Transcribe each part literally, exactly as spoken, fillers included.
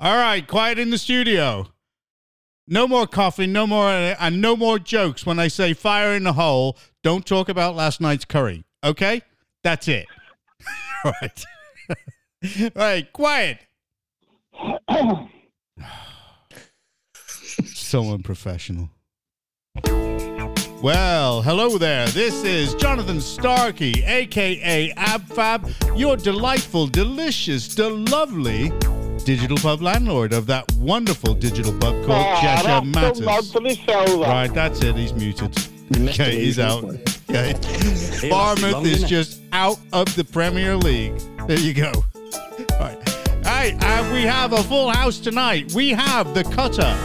All right, quiet in the studio. No more coughing, no more, and no more jokes when I say fire in the hole. Don't talk about last night's curry, okay? That's it. All right. All right, quiet. So unprofessional. Well, hello there. This is Jonathan Starkey, a k a. AbFab, your delightful, delicious, delovely digital pub landlord of that wonderful digital pub called oh, Cheshire Matters. Right, that's it. He's muted. Okay, he's out. Okay. Barmouth is just out of the Premier League. There you go. All right. Hey, and we have a full house tonight. We have the Cutter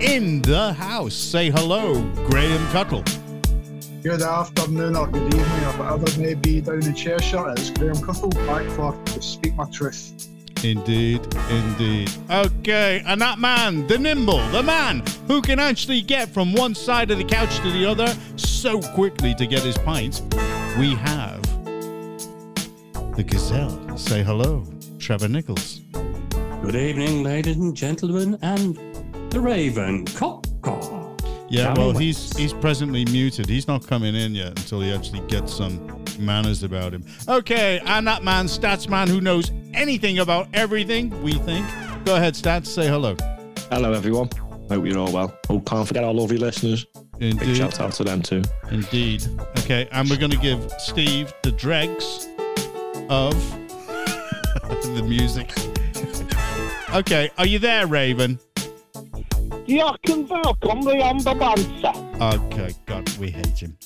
in the house. Say hello, Graham Cuttle. Good afternoon or good evening or whatever it may be down in Cheshire. It's Graham Cuttle back for to speak my truth. Indeed, indeed. Okay, and that man, the nimble, the man who can actually get from one side of the couch to the other so quickly to get his pint, we have the Gazelle. Say hello, Trevor Nichols. Good evening, ladies and gentlemen, and the Raven. Cock, cock. Yeah, well, he's he's presently muted. He's not coming in yet until he actually gets some manners about him. Okay, and that man, Stats Man, who knows anything about everything, we think. Go ahead, Stats, say hello. Hello, everyone. Hope you're all well. Oh, can't forget our lovely listeners. Indeed. Big shout out to them, too. Indeed. Okay, and we're going to give Steve the dregs of the music. Okay, are you there, Raven? Yeah, welcome the Amber Banter. Okay, God, we hate him.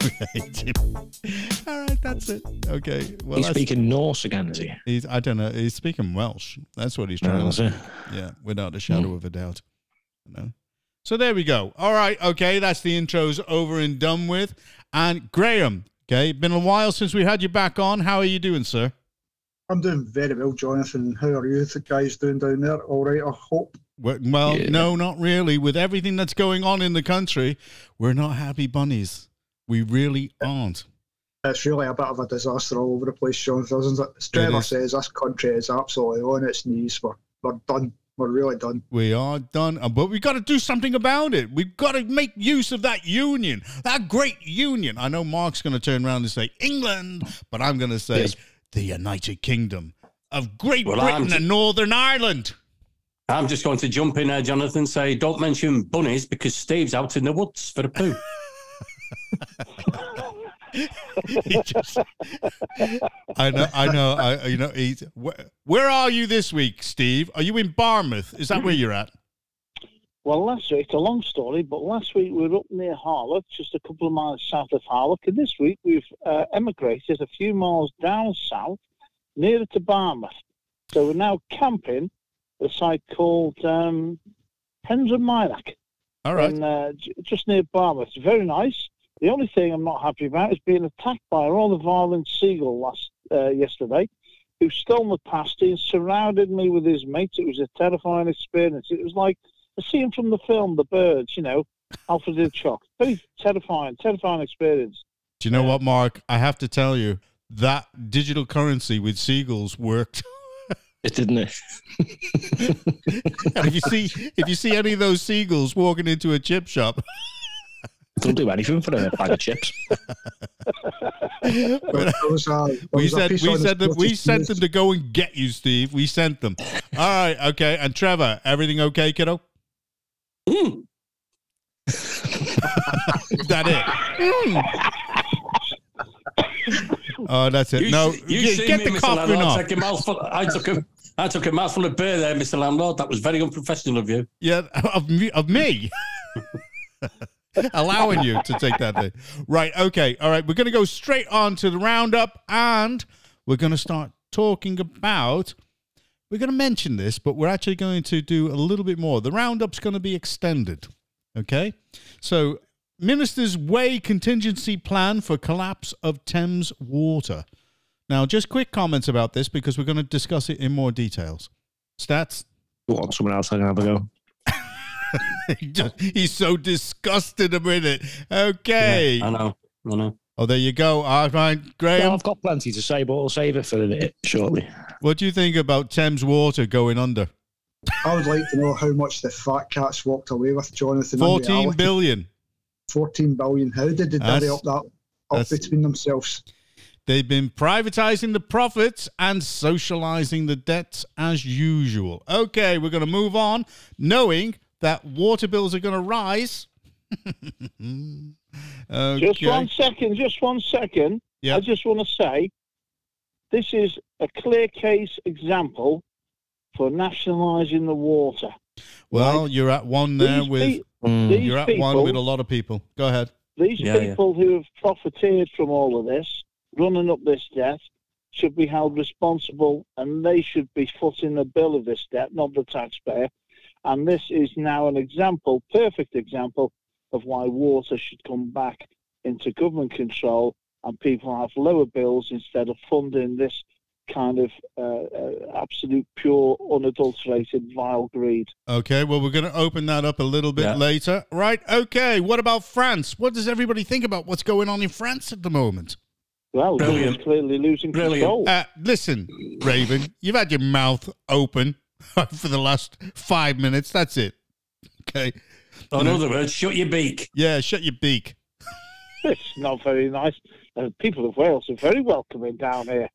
We hate him. All right, that's it. Okay. Well, he's speaking Norse again, is he? He's, I don't know. He's speaking Welsh. That's what he's trying no, to say. Yeah, without a shadow mm. of a doubt. No. So there we go. All right, okay, that's the intros over and done with. And Graham, okay, been a while since we had you back on. How are you doing, sir? I'm doing very well, Jonathan. How are you the guys doing down there? All right, I hope. Well, yeah. No, not really. With everything that's going on in the country, we're not happy bunnies. We really aren't. It's really a bit of a disaster all over the place, Jonathan, isn't it? As Trevor it says, this country is absolutely on its knees. We're, we're done. We're really done. We are done. But we've got to do something about it. We've got to make use of that union, that great union. I know Mark's going to turn around and say England, but I'm going to say yes. The United Kingdom of Great well, Britain just, and Northern Ireland. I'm just going to jump in there, Jonathan, say don't mention bunnies because Steve's out in the woods for a poo. He just, I know, I know, I, you know, he's, where, where are you this week, Steve? Are you in Barmouth? Is that where you're at? Well, last week, it's a long story, but last week we were up near Harlech, just a couple of miles south of Harlech, and this week we've uh, emigrated a few miles down south, nearer to Barmouth. So we're now camping at a site called um, Pens um Milak. All right. And, uh, just near Barmouth. It's very nice. The only thing I'm not happy about is being attacked by a rather violent seagull last uh, yesterday, who stole my pasty and surrounded me with his mates. It was a terrifying experience. It was like a scene from the film The Birds, you know, Alfred Hitchcock. Very terrifying, terrifying experience. Do you know yeah. what, Mark? I have to tell you, that digital currency with seagulls worked. It didn't it? if you see if you see any of those seagulls walking into a chip shop. Don't do anything for a bag of chips. was, uh, we said, we said that we sent them to go and get you, Steve. We sent them. All right, okay. And Trevor, everything okay, kiddo? Mm. Is that it? Mm. Oh, that's it. You no, see, you get, get me, the Mister coughing off. I took a mouthful. I took a, I took a mouthful of beer there, Mister Landlord. That was very unprofessional of you. Yeah, of me. Of me. Allowing you to take that day. Right, okay. All right, we're going to go straight on to the roundup, and we're going to start talking about, we're going to mention this, but we're actually going to do a little bit more. The roundup's going to be extended, okay? So, Minister's Way Contingency Plan for Collapse of Thames Water. Now, just quick comments about this, because we're going to discuss it in more details. Stats? Go on, someone else I can have a go. he just, he's so disgusted with it. Okay. Yeah, I know. I know. Oh, there you go. All right, Graham. Well, I've got plenty to say, but I'll save it for a minute shortly. What do you think about Thames Water going under? I would like to know how much the fat cats walked away with, Jonathan. fourteen billion. fourteen billion. How did they divvy up that up between themselves? They've been privatising the profits and socialising the debts as usual. Okay, we're going to move on, knowing that water bills are going to rise. Okay. Just one second, just one second. Yep. I just want to say, this is a clear case example for nationalising the water. Well, right? You're at one there these with pe- mm. you're at people, one with a lot of people. Go ahead. These yeah, people yeah. who have profiteered from all of this, running up this debt, should be held responsible, and they should be footing the bill of this debt, not the taxpayer. And this is now an example, perfect example, of why water should come back into government control and people have lower bills instead of funding this kind of uh, uh, absolute, pure, unadulterated, vile greed. Okay, well, we're going to open that up a little bit yeah. later. Right, okay, what about France? What does everybody think about what's going on in France at the moment? Well, Brilliant. He's clearly losing Brilliant. Control. Uh, listen, Raven, you've had your mouth open for the last five minutes. That's it. Okay. Oh, in other words, shut your beak. Yeah, shut your beak. It's not very nice. Uh, people of Wales are very welcoming down here.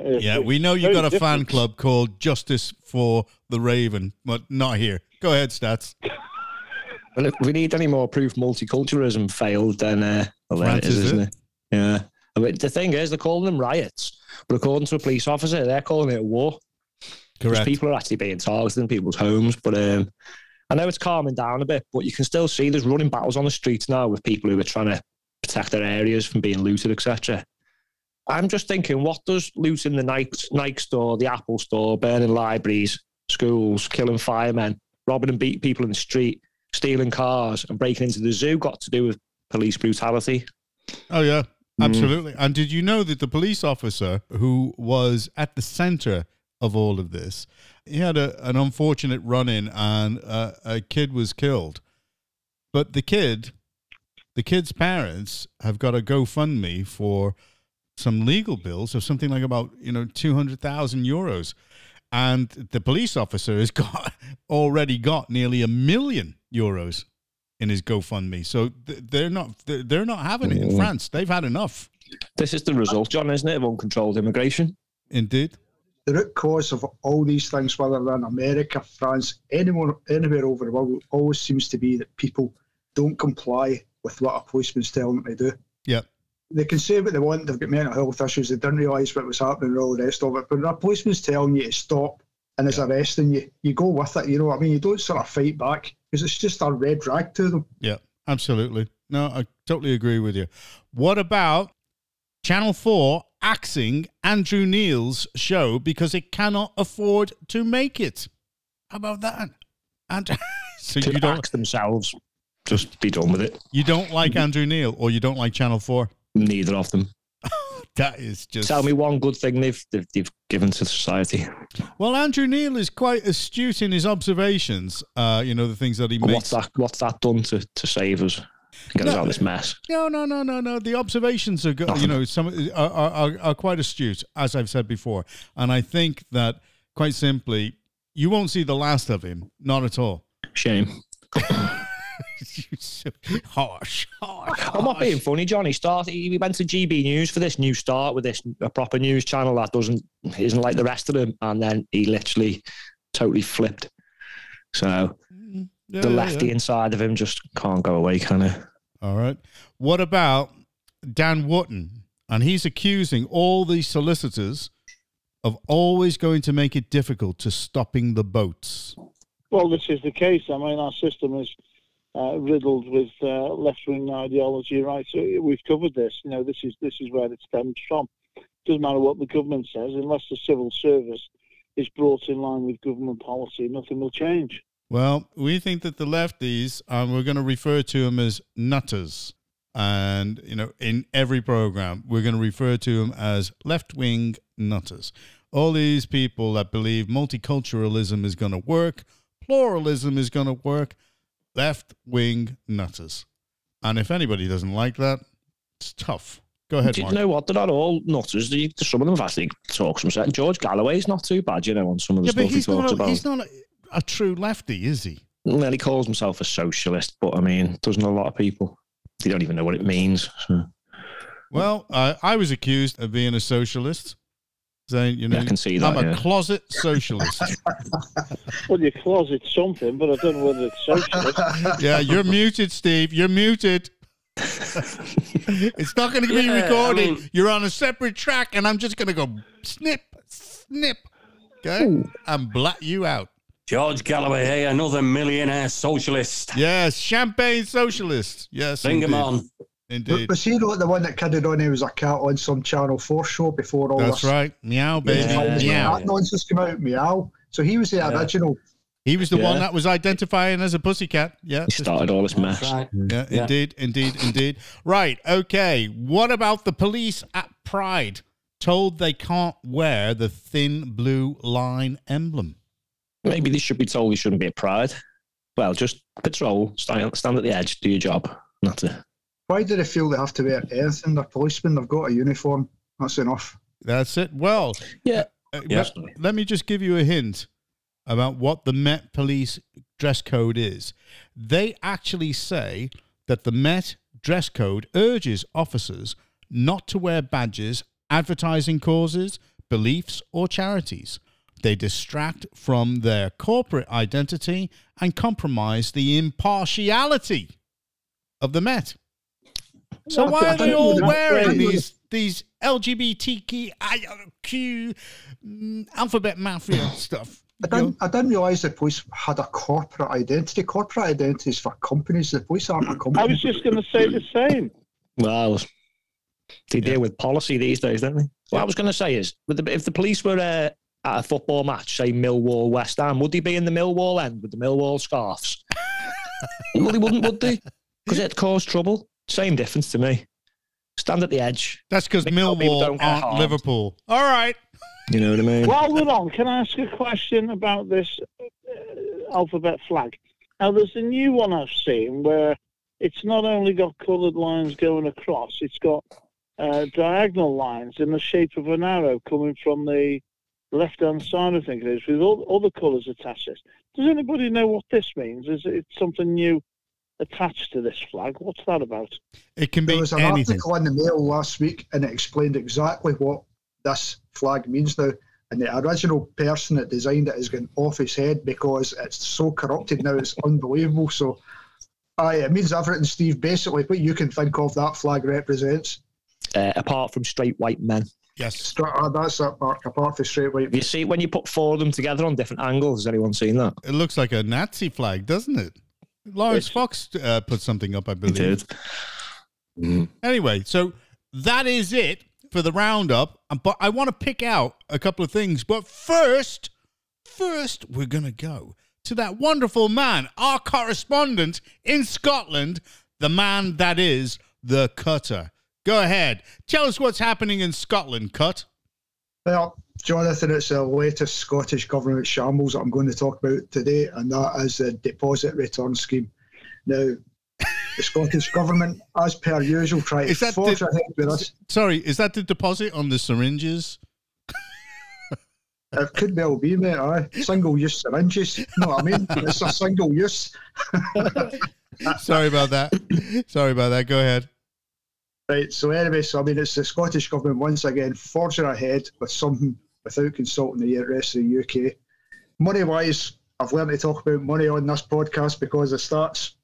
It's, yeah, we know you've got a different fan club called Justice for the Raven, but not here. Go ahead, Stats. Well, if we need any more proof multiculturalism failed, then uh, well, there it is, isn't it? it? Yeah. I mean, the thing is, they're calling them riots, but according to a police officer, they're calling it a war. Correct. Because people are actually being targeted in people's homes, but um, I know it's calming down a bit, but you can still see there's running battles on the streets now with people who are trying to protect their areas from being looted, et cetera. I'm just thinking, what does looting the Nike, Nike store, the Apple store, burning libraries, schools, killing firemen, robbing and beating people in the street, stealing cars and breaking into the zoo got to do with police brutality? Oh, yeah. Absolutely. Mm. And did you know that the police officer who was at the centre of all of this, he had a, an unfortunate run-in and uh, a kid was killed. But the kid, the kid's parents have got a GoFundMe for some legal bills of something like about, you know, two hundred thousand euros. And the police officer has got already got nearly a million euros in his GoFundMe, so th- they're not th- they're not having it in France. They've had enough. This is the result, John, isn't it, of uncontrolled immigration? Indeed. The root cause of all these things, whether they're in America, France, anywhere, anywhere over the world, always seems to be that people don't comply with what a policeman's telling them to do. Yeah. They can say what they want. They've got mental health issues. They don't realise what was happening and all the rest of it. But when a policeman's telling you to stop and is yeah. arresting you, you go with it. You know what I mean? You don't sort of fight back. It's just a red rag to them. Yeah, absolutely. No, I totally agree with you. What about Channel four axing Andrew Neil's show because it cannot afford to make it? How about that? And so to you don't ax themselves. Just be done with it. You don't like Andrew Neil, or you don't like Channel four? Neither of them. That is just... Tell me one good thing they've, they've, they've given to society. Well, Andrew Neil is quite astute in his observations, uh, you know, the things that he makes. What's that, what's that done to, to save us? Get no, us out of this mess? No, no, no, no, no. The observations are good, you know, some are, are, are quite astute, as I've said before. And I think that, quite simply, you won't see the last of him. Not at all. Shame. So harsh, harsh, harsh. I'm not being funny, John. He started. He went to G B News for this new start with this a proper news channel that doesn't isn't like the rest of them, and then he literally totally flipped. So yeah, the lefty yeah. inside of him just can't go away, can it? All right. What about Dan Wootton? And he's accusing all these solicitors of always going to make it difficult to stopping the boats. Well, this is the case. I mean, our system is. Uh, riddled with uh, left-wing ideology, right? So we've covered this. You know, this is this is where it stems from. Doesn't matter what the government says, unless the civil service is brought in line with government policy, nothing will change. Well, we think that the lefties, um, we're going to refer to them as nutters, and you know, in every program, we're going to refer to them as left-wing nutters. All these people that believe multiculturalism is going to work, pluralism is going to work. Left-wing nutters. And if anybody doesn't like that, it's tough. Go ahead, Mark. Do you know what? They're not all nutters. Some of them have actually talked some sense. George Galloway's not too bad, you know, on some of the yeah, stuff he talks about. He's not, a true lefty, is he? Well, he calls himself a socialist, but I mean, doesn't a lot of people? They don't even know what it means. So. Well, uh, I was accused of being a socialist. Saying, you know, yeah, I can see that, I'm a yeah. closet socialist. Well, your closet's something, but I don't know whether it's socialist. Yeah, you're muted, Steve. You're muted. It's not going to be yeah, recorded. I mean, you're on a separate track, and I'm just going to go snip, snip, okay, ooh. and blat you out. George Galloway, hey, another millionaire socialist. Yes, champagne socialist. Yes, bring him on. Indeed. Was he not the one that kidded on he was a cat on some Channel four show before all That's this? That's right. Meow, baby. Yeah. Meow. That nonsense came out, meow. So he was the yeah. original. He was the yeah. one that was identifying as a pussycat. Yeah, he started all this mess. Right. Yeah, yeah, indeed, indeed, indeed. Right, okay. What about the police at Pride told they can't wear the thin blue line emblem? Maybe they should be told they shouldn't be at Pride. Well, just patrol, stand, stand at the edge, do your job. That's it. Why do they feel they have to wear anything? They're policemen, they've got a uniform. That's enough. That's it. Well, yeah. Uh, yeah. Well, let me just give you a hint about what the Met Police dress code is. They actually say that the Met dress code urges officers not to wear badges, advertising causes, beliefs, or charities. They distract from their corporate identity and compromise the impartiality of the Met. So why are they all wearing these these L G B T Q alphabet mafia stuff? I didn't, I didn't realise the police had a corporate identity. Corporate identity is for companies. The police aren't a company. I was just going to say the same. Well, they deal yeah. with policy these days, don't they? What I was going to say is, with the, if the police were uh, at a football match, say Millwall, West Ham, would they be in the Millwall end with the Millwall scarves? Well, they wouldn't, would they? Because it'd cause trouble. Same difference to me. Stand at the edge. That's because Millwall aren't Liverpool. All right. You know what I mean? While we're on, can I ask a question about this uh, alphabet flag? Now, there's a new one I've seen where it's not only got coloured lines going across, it's got uh, diagonal lines in the shape of an arrow coming from the left-hand side, I think it is, with all other colours attached to it. Does anybody know what this means? Is it something new attached to this flag? What's that about? It can be anything. There was an anything. article in the Mail last week, and it explained exactly what this flag means now. And the original person that designed it has gone off his head because it's so corrupted now, it's unbelievable. So, aye, it means everything, Steve. Basically, what you can think of that flag represents, uh, apart from straight white men. Yes, Str oh, that's that mark. Apart from straight white men. You see, when you put four of them together on different angles, has anyone seen that? It looks like a Nazi flag, doesn't it? Lawrence Fox uh, put something up, I believe. He did. Mm. Anyway, so that is it for the roundup. But I want to pick out a couple of things. But first, first, we're going to go to that wonderful man, our correspondent in Scotland, the man that is the Cutter. Go ahead. Tell us what's happening in Scotland, Cut. Well, Jonathan, it's the latest Scottish government shambles that I'm going to talk about today, and that is the deposit return scheme. Now, the Scottish government, as per usual, try to forge ahead with us. Sorry, is that the deposit on the syringes? It could well be, mate, aye. Single-use syringes. You know what I mean? It's a single-use. Sorry about that. Sorry about that. Go ahead. Right, so anyway, so I mean, it's the Scottish government once again forging ahead with something without consulting the rest of the U K. Money-wise, I've learned to talk about money on this podcast because it starts.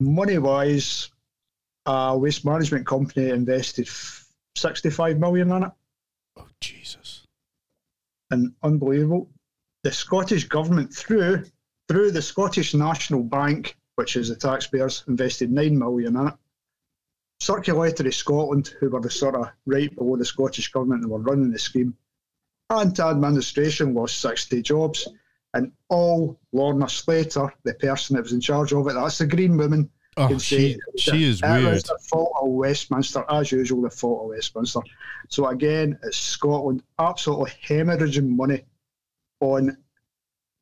Money-wise, a waste management company invested sixty-five million pounds in it. Oh, Jesus. And unbelievable. The Scottish government, through, through the Scottish National Bank, which is the taxpayers, invested nine million pounds in it. Circulatory Scotland, who were the sort of right below the Scottish government and were running the scheme, and to administration lost sixty jobs, and all Lorna Slater, the person that was in charge of it, that's the Green woman, oh, can she, say she is it weird. Was the fault of Westminster, as usual, the fault of Westminster. So again, it's Scotland absolutely hemorrhaging money on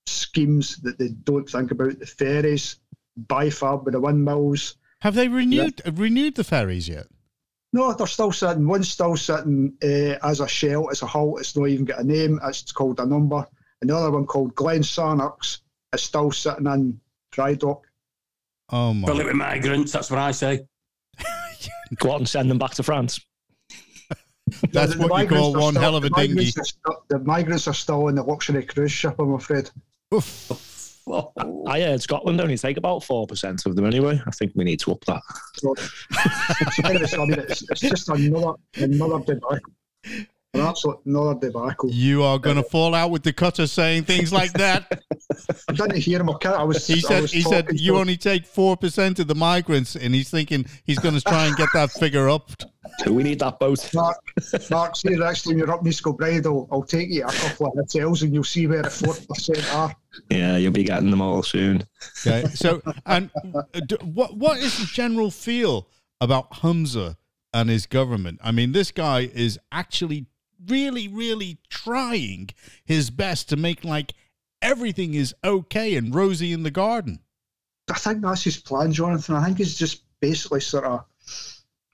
schemes that they don't think about. The ferries, Bifab with the windmills. Have they renewed yeah. renewed the ferries yet? No, they're still sitting. One's still sitting uh, as a shell. It's a hull. It's not even got a name. It's called a number. And the other one called Glen Sarnachs is still sitting in dry dock. Oh my! Probably with migrants. That's what I say. Go out and send them back to France. That's the, what the you call one still, hell of a dinghy. Still, the migrants are still on the luxury cruise ship, I'm afraid. Oof. Well, I heard Scotland only take about four percent of them anyway. I think we need to up that. So, so it's, it's just another another debacle. An absolute another debacle. You are going to uh, fall out with the cutter saying things like that. I didn't hear my cut. I was. He said. Was he said you only take four percent of the migrants, and he's thinking he's going to try and get that figure up. We need that boat. Mark, Mark, see the next time you're up Nisco Bride, I'll, I'll take you a couple of hotels and you'll see where the four percent are. Yeah, you'll be getting them all soon. Okay, so, and do, what what is the general feel about Humza and his government? I mean, this guy is actually really, really trying his best to make, like, everything is okay and rosy in the garden. I think that's his plan, Jonathan. I think he's just basically sort of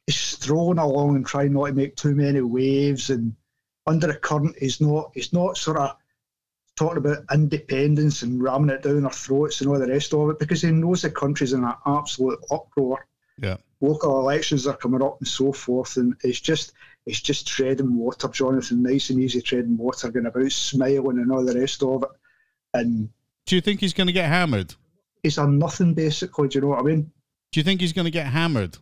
he's thrown along and trying not to make too many waves, and under the current he's not he's not sort of talking about independence and ramming it down our throats and all the rest of it, because he knows the country's in an absolute uproar. Yeah. Local elections are coming up and so forth, and it's just it's just treading water, Jonathan, nice and easy treading water, going about smiling and all the rest of it. And do you think he's gonna get hammered? He's on nothing basically, do you know what I mean? Do you think he's gonna get hammered?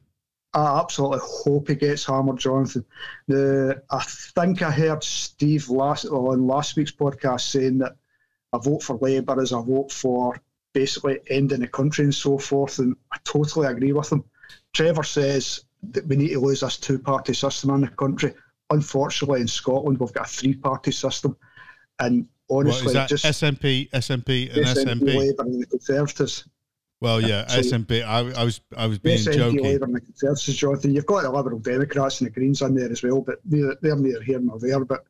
I absolutely hope he gets hammered, Jonathan. The, I think I heard Steve last on last week's podcast saying that a vote for Labour is a vote for basically ending the country and so forth, and I totally agree with him. Trevor says that we need to lose this two-party system in the country. Unfortunately, in Scotland, we've got a three-party system, and honestly... What is that? Just S N P, S N P and S N P? Labour and the Conservatives. Well, yeah, so, S N P. I, I was, I was being joking. Labour and the Conservatives, Jonathan. You've got the Liberal Democrats and the Greens in there as well, but they're, they're neither here nor there. But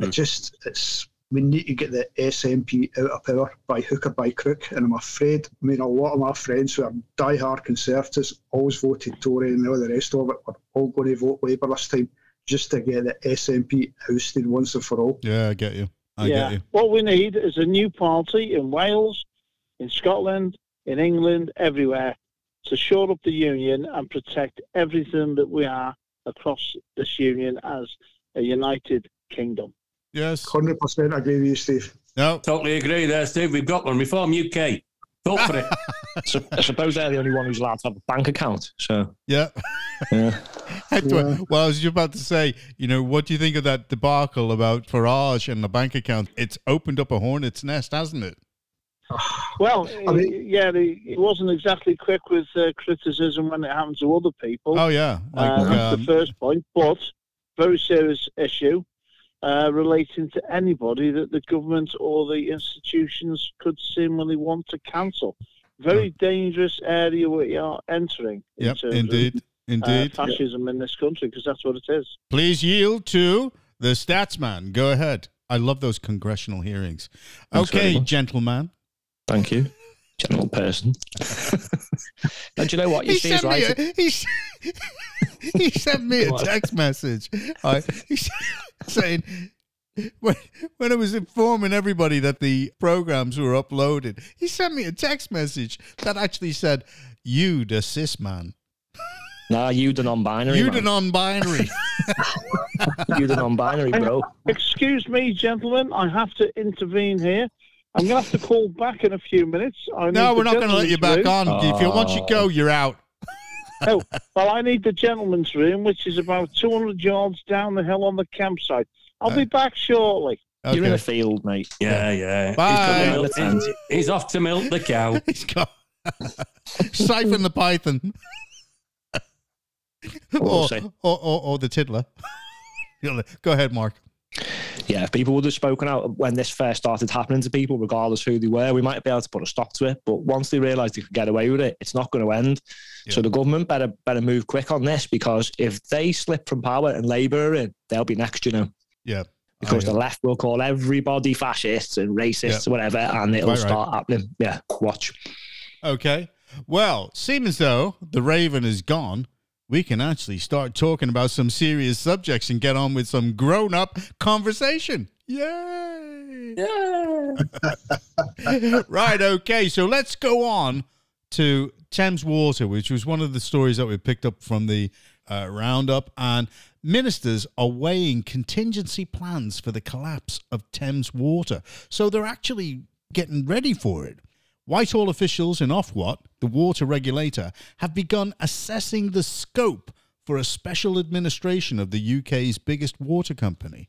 mm. it just, it's we need to get the S N P out of power by hook or by crook. And I'm afraid, I mean, a lot of my friends who are die-hard Conservatives always voted Tory, and all the rest of it are all going to vote Labour this time just to get the S N P ousted once and for all. Yeah, I get you. I yeah. get you. What we need is a new party in Wales, in Scotland, in England, everywhere, to shore up the union and protect everything that we are across this union as a united kingdom. Yes. one hundred percent agree with you, Steve. No. Totally agree there, Steve. We've got one. Reform U K. Vote for it. So, I suppose they're the only one who's allowed to have a bank account. So yeah. yeah. yeah. Well, I was just about to say, you know, what do you think of that debacle about Farage and the bank account? It's opened up a hornet's nest, hasn't it? Well, I mean, yeah, he wasn't exactly quick with uh, criticism when it happened to other people. Oh, yeah. Like, uh, that's um, the first point, but very serious issue uh, relating to anybody that the government or the institutions could seemingly want to cancel. Very yeah. dangerous area we are entering. In yep, terms indeed, of, indeed. Uh, fascism yep. in this country, because that's what it is. Please yield to the statsman. Go ahead. I love those congressional hearings. Thanks okay, gentleman. Thank you, general person. And you know what? You he, see sent right a, he, he sent me a text message I, saying, when, when I was informing everybody that the programs were uploaded, he sent me a text message that actually said, you the cis man. Nah, you the non-binary. You man. the non-binary. You the non-binary, bro. Excuse me, gentlemen, I have to intervene here. I'm going to have to call back in a few minutes. I no, we're not going to let you back room. on. Uh, if you once you go, you're out. Oh, well, I need the gentleman's room, which is about two hundred yards down the hill on the campsite. I'll uh, be back shortly. Okay. You're in a field, mate. Yeah, yeah. Bye. He's, he's, he's off to milk the cow. He's got... Siphon the python. or, or, or, or the tiddler. Go ahead, Mark. Yeah, if people would have spoken out when this first started happening to people, regardless who they were, we might be able to put a stop to it. But once they realise they could get away with it, it's not going to end. Yeah. So the government better better move quick on this, because if they slip from power and Labour are in, they'll be next, you know. Yeah. Because the left will call everybody fascists and racists yeah. or whatever, and it'll right, start right. happening. Yeah, watch. Okay. Well, seems as though the Raven is gone. We can actually start talking about some serious subjects and get on with some grown-up conversation. Yay! Yeah. Right, okay, so let's go on to Thames Water, which was one of the stories that we picked up from the uh, roundup, and ministers are weighing contingency plans for the collapse of Thames Water. So they're actually getting ready for it. Whitehall officials in Ofwat, the water regulator, have begun assessing the scope for a special administration of the U K's biggest water company.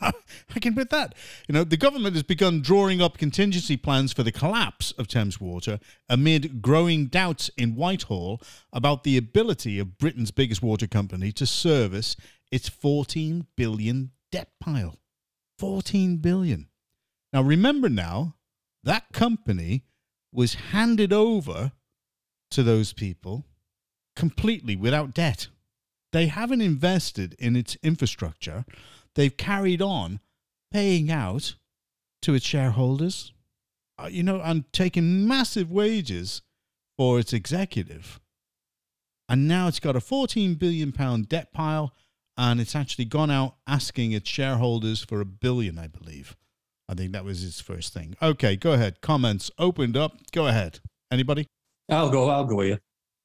I can admit that. You know, the government has begun drawing up contingency plans for the collapse of Thames Water amid growing doubts in Whitehall about the ability of Britain's biggest water company to service its fourteen billion debt pile. fourteen billion. Now, remember now, that company was handed over to those people completely without debt. They haven't invested in its infrastructure. They've carried on paying out to its shareholders, you know, and taking massive wages for its executive. And now it's got a fourteen billion pound debt pile, and it's actually gone out asking its shareholders for a billion, I believe. I think that was its first thing. Okay, go ahead. Comments opened up. Go ahead. Anybody? I'll go. I'll go here.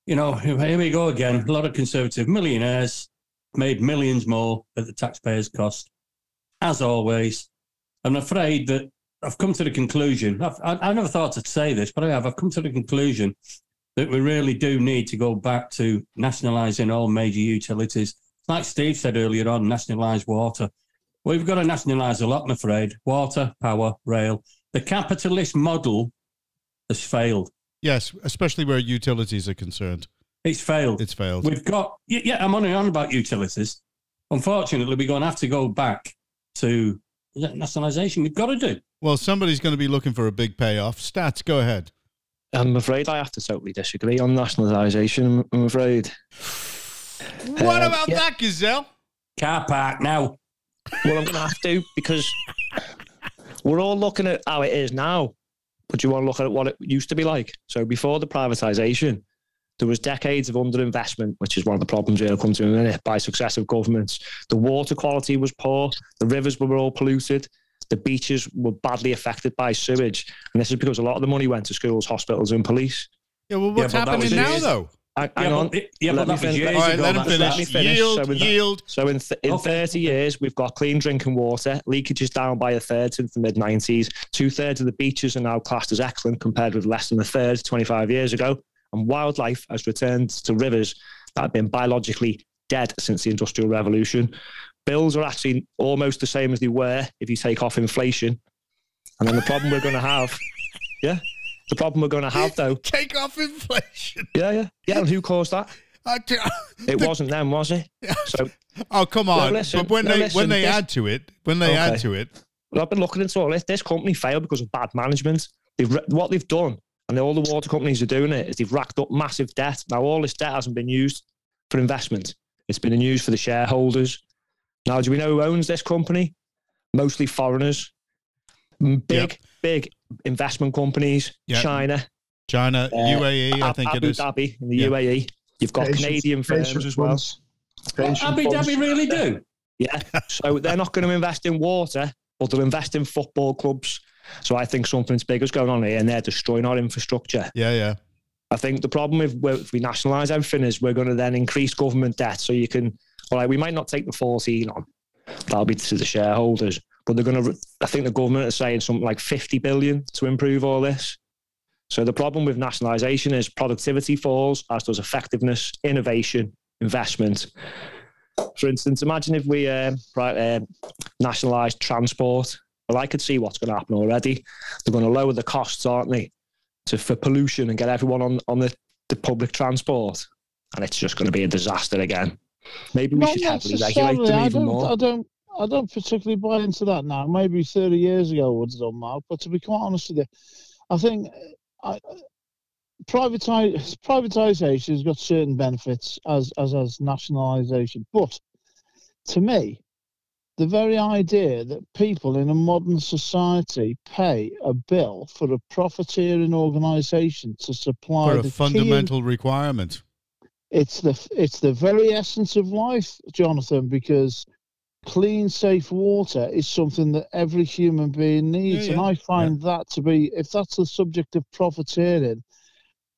You know, here we go again. A lot of Conservative millionaires made millions more at the taxpayers' cost, as always. I'm afraid that I've come to the conclusion, I've, I, I never thought I'd say this, but I have, I've come to the conclusion that we really do need to go back to nationalising all major utilities. Like Steve said earlier on, nationalise water. We've got to nationalise a lot, I'm afraid. Water, power, rail. The capitalist model has failed. Yes, especially where utilities are concerned. It's failed. It's failed. We've got, yeah, I'm on and on about utilities. Unfortunately, we're going to have to go back to nationalisation. We've got to do. Well, somebody's going to be looking for a big payoff. Stats, go ahead. I'm afraid I have to totally disagree on nationalisation, I'm afraid. What uh, about yeah. that, Gazelle? Car park now. Well, I'm going to have to, because we're all looking at how it is now, but you want to look at what it used to be like. So before the privatisation, there was decades of underinvestment, which is one of the problems here, I'll come to in a minute, by successive governments. The water quality was poor. The rivers were all polluted. The beaches were badly affected by sewage. And this is because a lot of the money went to schools, hospitals and police. Yeah, well, what's yeah, happening now, years. though? Hang yeah, on. But, yeah, let, me fin- years right, let him finish. Me finish. Yield, so in, yield. So in, th- in okay. thirty years, we've got clean drinking water. Leakage is down by a third since the mid nineties. Two-thirds of the beaches are now classed as excellent compared with less than a third twenty-five years ago. And wildlife has returned to rivers that have been biologically dead since the Industrial Revolution. Bills are actually almost the same as they were if you take off inflation. And then the problem we're going to have, yeah, the problem we're going to have though. Take off inflation. Yeah, yeah, yeah. And who caused that? I do, it the, wasn't them, was it? So, oh come on! No, listen, but when no, they listen, when they this, add to it, when they okay. add to it, well, I've been looking into all this. This company failed because of bad management. They've what they've done. And all the water companies are doing it is they've racked up massive debt. Now, all this debt hasn't been used for investment. It's been used for the shareholders. Now, do we know who owns this company? Mostly foreigners. Big, yep. big investment companies. Yep. China. China, uh, U A E, I think Abu it is. Abu Dhabi in the yep. U A E. You've got Asian, Canadian firms Asian as well. well Abu Dhabi really do? Yeah. So they're not going to invest in water, but they'll invest in football clubs. So I think something's big is going on here, and they're destroying our infrastructure. Yeah, yeah. I think the problem if, if we nationalise everything is we're going to then increase government debt. So you can, well, like, we might not take the fourteen on. That'll be to the shareholders. But they're going to, I think the government is saying something like fifty billion to improve all this. So the problem with nationalisation is productivity falls, as does effectiveness, innovation, investment. For instance, imagine if we uh, uh, nationalised transport. Well, I could see what's going to happen already. They're going to lower the costs, aren't they, to, for pollution and get everyone on, on the, the public transport. And it's just going to be a disaster again. Maybe we Not should heavily regulate them I even more. I don't, I don't particularly buy into that now. Maybe thirty years ago would have done that. But to be quite honest with you, I think I, privatise, privatisation has got certain benefits, as as, as nationalisation. But to me, the very idea that people in a modern society pay a bill for a profiteering organisation to supply for a the fundamental key, requirement. It's the it's the very essence of life, Jonathan, because clean, safe water is something that every human being needs. Yeah, yeah. And I find yeah. that to be, if that's the subject of profiteering,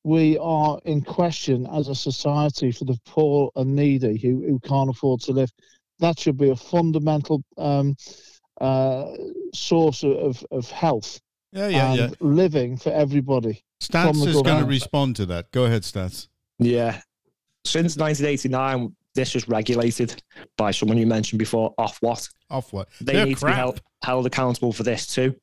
we are in question as a society for the poor and needy who, who can't afford to live. That should be a fundamental um, uh, source of, of health yeah, yeah, and yeah. living for everybody. Stats is going to respond to that. Go ahead, Stats. Yeah. Since nineteen eighty-nine, this was regulated by someone you mentioned before, Ofwat. Ofwat. They They're need crap. to be held, held accountable for this too,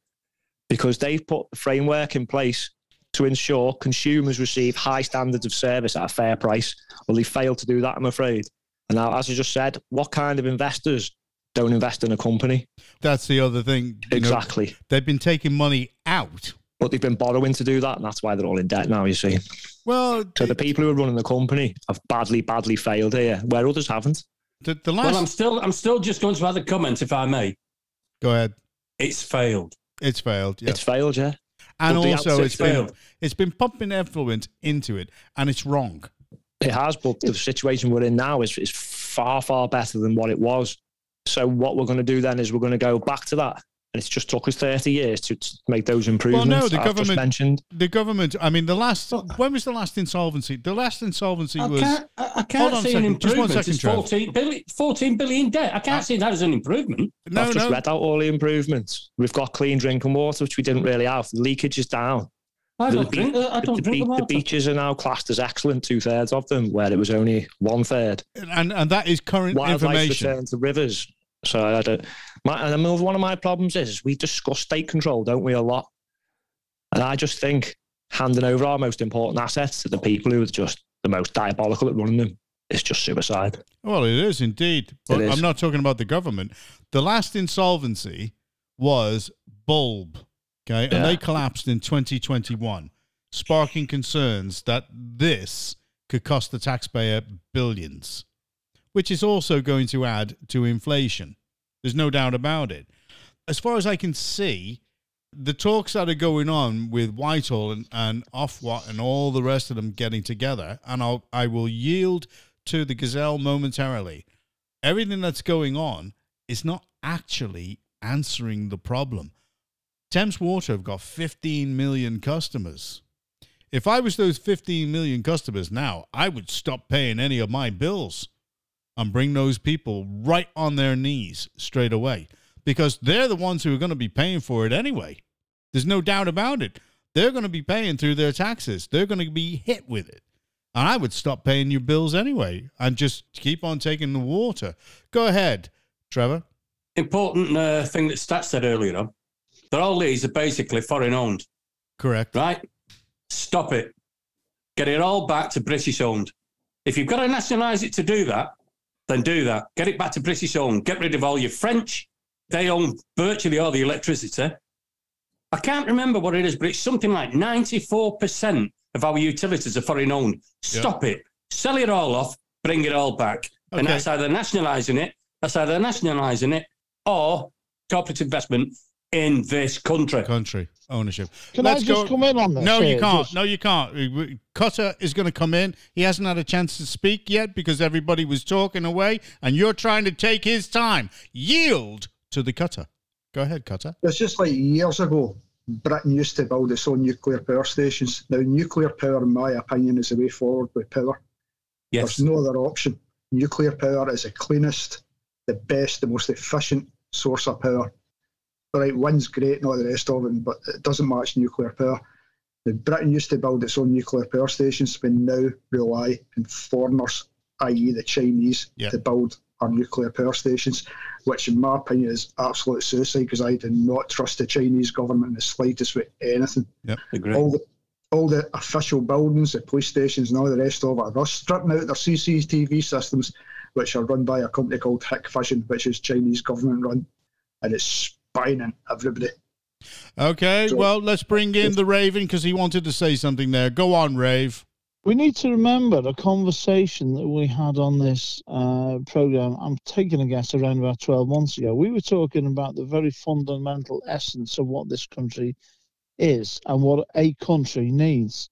because they've put the framework in place to ensure consumers receive high standards of service at a fair price. Well, they failed to do that, I'm afraid. And now, as I just said, what kind of investors don't invest in a company? That's the other thing. Exactly. You know, they've been taking money out. But they've been borrowing to do that, and that's why they're all in debt now, you see. Well, so the people who are running the company have badly, badly failed here, where others haven't. The, the last... Well, I'm still, I'm still just going to add a comment, if I may. Go ahead. It's failed. It's failed, yeah. It's failed, yeah. And but also, it's failed. been it's been pumping effluent into it, and it's wrong. It has, but the situation we're in now is, is far, far better than what it was. So what we're going to do then is we're going to go back to that. And it's just took us thirty years to, to make those improvements. Well, no, the I've government just mentioned. The government, I mean, the last, Look, when was the last insolvency? The last insolvency I was... Can't, I, I can't see an improvement. It's fourteen billion debt. I can't I, see that as an improvement. No, I've just no. read out all the improvements. We've got clean drinking water, which we didn't really have. The leakage is down. I don't the, drink I don't the, drink the, water. The beaches are now classed as excellent, two-thirds of them, where it was only one-third. And, and that is current Wildlife information. Wildlife return to rivers. So I don't, my, and one of my problems is, is we discuss state control, don't we, a lot? And I just think handing over our most important assets to the people who are just the most diabolical at running them is just suicide. Well, it is indeed. But is. I'm not talking about the government. The last insolvency was Bulb, okay? And yeah. they collapsed in twenty twenty-one, sparking concerns that this could cost the taxpayer billions, which is also going to add to inflation. There's no doubt about it. As far as I can see, the talks that are going on with Whitehall and, and Ofwat and all the rest of them getting together, and I'll, I will yield to the gazelle momentarily, everything that's going on is not actually answering the problem. Thames Water have got fifteen million customers. If I was those fifteen million customers now, I would stop paying any of my bills and bring those people right on their knees straight away, because they're the ones who are going to be paying for it anyway. There's no doubt about it. They're going to be paying through their taxes. They're going to be hit with it. And I would stop paying your bills anyway and just keep on taking the water. Go ahead, Trevor. Important uh, thing that Stats said earlier on, that all these are basically foreign-owned. Correct. Right? Stop it. Get it all back to British-owned. If you've got to nationalise it to do that, then do that. Get it back to British-owned. Get rid of all your French. They own virtually all the electricity. I can't remember what it is, but it's something like ninety-four percent of our utilities are foreign-owned. Stop yeah. it. Sell it all off. Bring it all back. Okay. And that's either nationalising it, that's either nationalising it, or corporate investment in this country. Country ownership. Can Let's I just go... come in on that? No, you can't. Just... No, you can't. Cutter is going to come in. He hasn't had a chance to speak yet because everybody was talking away, and you're trying to take his time. Yield to the Cutter. Go ahead, Cutter. It's just like years ago, Britain used to build its own nuclear power stations. Now, nuclear power, in my opinion, is the way forward with power. Yes. There's no other option. Nuclear power is the cleanest, the best, the most efficient source of power. Right, wind's great and all the rest of it, but it doesn't match nuclear power. Now, Britain used to build its own nuclear power stations. We now rely on foreigners, that is the Chinese, yeah. to build our nuclear power stations, which in my opinion is absolute suicide, because I do not trust the Chinese government in the slightest with anything. Yep, agree. All, the, all the official buildings, the police stations and all the rest of it are stripping out their C C T V systems, which are run by a company called Hikvision, which is Chinese government run, and it's buying everybody. Okay, so, well, let's bring in the Raven because he wanted to say something there. Go on, Rave. We need to remember the conversation that we had on this uh, programme, I'm taking a guess, around about twelve months ago. We were talking about the very fundamental essence of what this country is and what a country needs.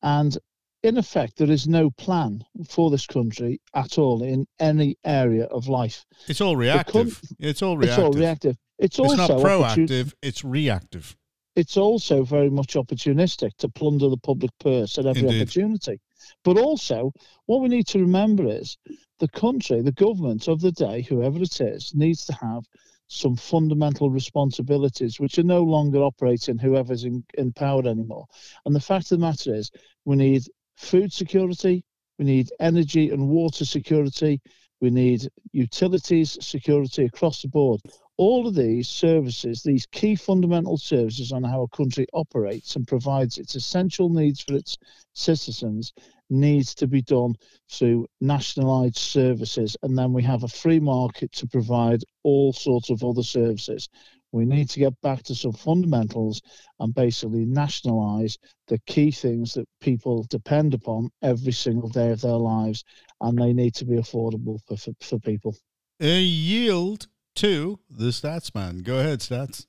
And in effect, there is no plan for this country at all in any area of life. It's all reactive. Com- it's all reactive. It's all reactive. It's, it's also not proactive, opportun- it's reactive. It's also very much opportunistic to plunder the public purse at every Indeed. opportunity. But also, what we need to remember is the country, the government of the day, whoever it is, needs to have some fundamental responsibilities which are no longer operating whoever's in, in power anymore. And the fact of the matter is we need food security, we need energy and water security, we need utilities security across the board. All of these services, these key fundamental services on how a country operates and provides its essential needs for its citizens, needs to be done through nationalised services. And then we have a free market to provide all sorts of other services. We need to get back to some fundamentals and basically nationalise the key things that people depend upon every single day of their lives, and they need to be affordable for, for, for people. A yield to the stats man. Go ahead, stats.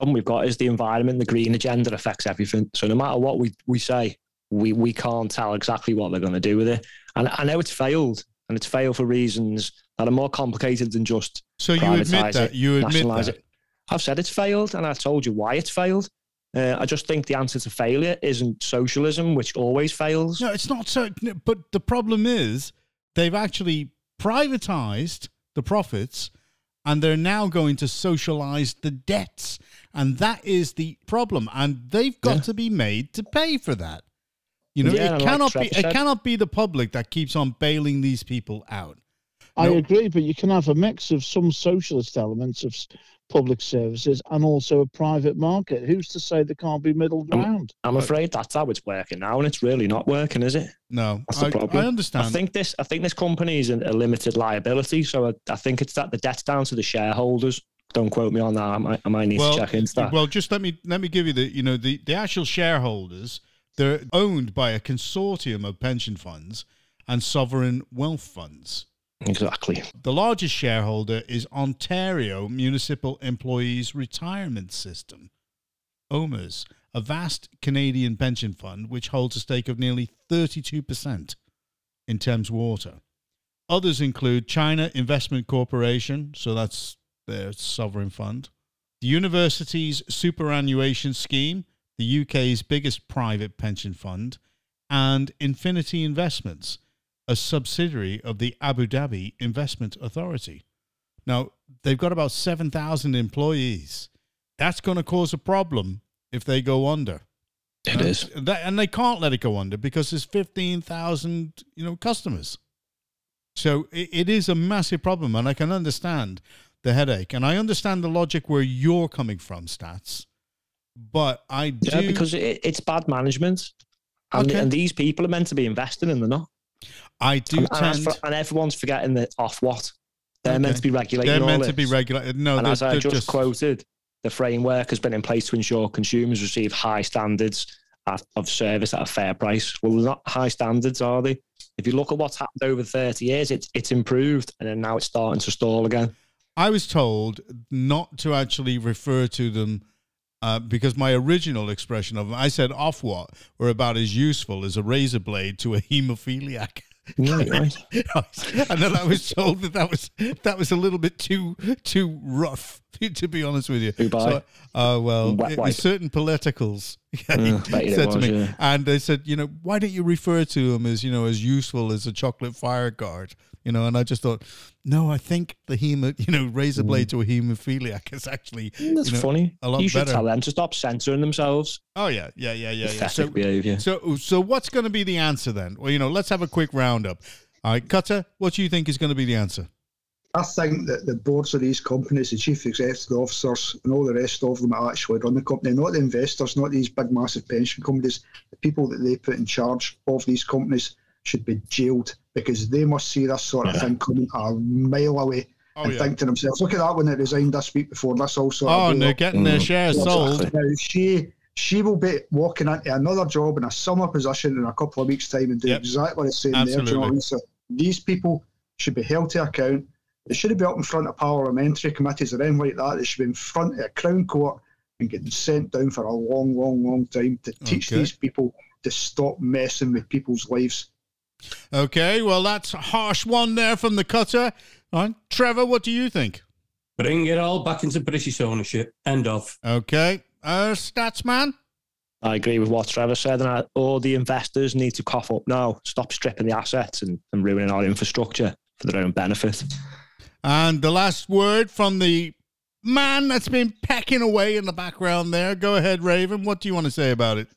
Problem we've got is the environment, the green agenda affects everything. So no matter what we, we say, we, we can't tell exactly what they're going to do with it. And I know it's failed, and it's failed for reasons that are more complicated than just So you admit that? It, you admit that? It. I've said it's failed, and I told you why it's failed. Uh, I just think the answer to failure isn't socialism, which always fails. No, it's not so. But the problem is they've actually privatised the profits, and they're now going to socialise the debts. And that is the problem. And they've got yeah. to be made to pay for that. You know, yeah, it cannot like be said. It cannot be the public that keeps on bailing these people out. I no. agree, but you can have a mix of some socialist elements of public services and also a private market. Who's to say there can't be middle ground? I'm, I'm afraid that's how it's working now, and it's really not working, is it? No, that's the I, problem. I understand. I think this. I think this company is a limited liability, so I, I think it's that the debt's down to the shareholders. Don't quote me on that. I might, I might need well, to check into that. Well, just let me let me give you the. You know, the, the actual shareholders. They're owned by a consortium of pension funds and sovereign wealth funds. Exactly. The largest shareholder is Ontario Municipal Employees Retirement System, O M E R S, a vast Canadian pension fund which holds a stake of nearly thirty-two percent in Thames Water. Others include China Investment Corporation, so that's their sovereign fund, the university's superannuation scheme, the U K's biggest private pension fund, and Infinity Investments, a subsidiary of the Abu Dhabi Investment Authority. Now, they've got about seven thousand employees. That's going to cause a problem if they go under. It and is. That, and they can't let it go under because there's fifteen thousand, you know, customers. So it, it is a massive problem, and I can understand the headache. And I understand the logic where you're coming from, Stats. But I do... Yeah, because it, it's bad management. And, okay. and these people are meant to be investing and they're not. I do and, tend... and, and everyone's forgetting that Ofwat. They're okay. meant to be regulating They're meant this. to be regulated. No, and as I just, just quoted, the framework has been in place to ensure consumers receive high standards at, of service at a fair price. Well, they're not high standards, are they? If you look at what's happened over thirty years, it's it's improved, and then now it's starting to stall again. I was told not to actually refer to them uh, because my original expression of them, I said Ofwat were about as useful as a razor blade to a haemophiliac. Right, right. And then I was told that that was that was a little bit too too rough, to be honest with you. Dubai. So, uh, well, Wet, it, certain politicals yeah, yeah, said was, to me, yeah. and they said, you know, why don't you refer to them as, you know, as useful as a chocolate fire guard, you know? And I just thought, no, I think the hemo, you know, razor blade mm. to a haemophiliac is actually that's you know, funny. A lot you should better. Tell them to stop censoring themselves. Oh yeah, yeah, yeah, yeah. yeah. So, behavior. so, so what's going to be the answer then? Well, you know, let's have a quick roundup. All right, Cutter, what do you think is going to be the answer? I think that the boards of these companies, the chief executives, the officers and all the rest of them that actually run the company, not the investors, not these big massive pension companies, the people that they put in charge of these companies should be jailed because they must see this sort of yeah. thing coming a mile away oh, and yeah. think to themselves, look at that one that resigned this week before this also. Oh, and they're getting their shares sold. Now, she, she will be walking into another job in a similar position in a couple of weeks' time and do yep. exactly the same. Absolutely. So these people should be held to account. They shouldn't be up in front of parliamentary committees or anything like that. They should be in front of a Crown Court and getting sent down for a long, long, long time to teach okay. these people to stop messing with people's lives. Okay, well, that's a harsh one there from the Cutter. Right. Trevor, what do you think? Bring it all back into British ownership. End of. Okay. Uh, Statsman? I agree with what Trevor said, and I, all the investors need to cough up now, stop stripping the assets and, and ruining our infrastructure for their own benefit. And the last word from the man that's been pecking away in the background there. Go ahead, Raven. What do you want to say about it?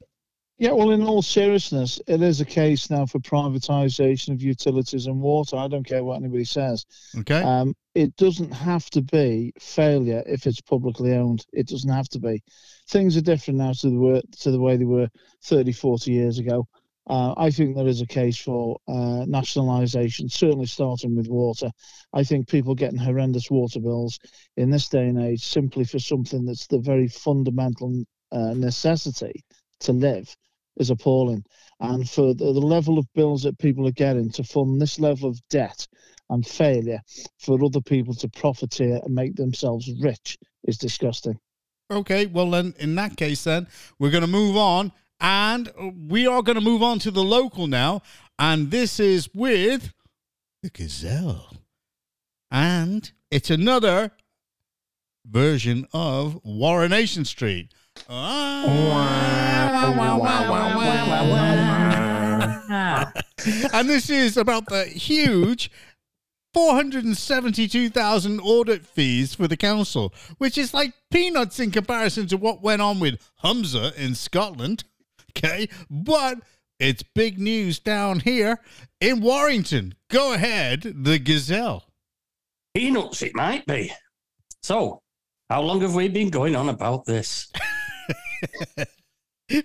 Yeah, well, in all seriousness, it is a case now for privatisation of utilities and water. I don't care what anybody says. Okay. Um, it doesn't have to be failure if it's publicly owned. It doesn't have to be. Things are different now to the, to the way they were thirty, forty years ago. Uh, I think there is a case for uh, nationalisation, certainly starting with water. I think people getting horrendous water bills in this day and age simply for something that's the very fundamental uh, necessity to live is appalling, and for the, the level of bills that people are getting to fund this level of debt and failure for other people to profiteer and make themselves rich is disgusting. Okay, well then, in that case then, we're going to move on, and we are going to move on to the local now, and this is with the Gazelle, and it's another version of Warrenation Street. And this is about the huge four hundred seventy-two thousand audit fees for the council, which is like peanuts in comparison to what went on with Humza in Scotland. Okay, but it's big news down here in Warrington. Go ahead, the Gazelle. Peanuts it might be. So, how long have we been going on about this?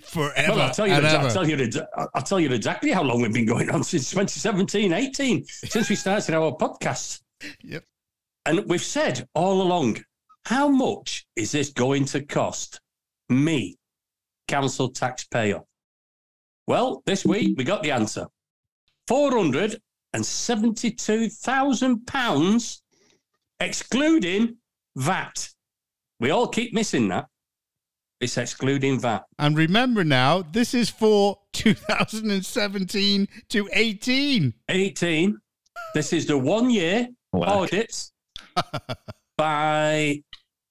Forever. Well, I'll tell you, and exa- I'll tell you, I'll tell you exactly how long we've been going on since twenty seventeen, eighteen, since we started our podcast. Yep. And we've said all along, how much is this going to cost me, council taxpayer? Well, this week we got the answer: four hundred seventy-two thousand pounds, excluding V A T. We all keep missing that. It's excluding V A T. And remember now, this is for two thousand seventeen to eighteen. eighteen. This is the one-year audits by,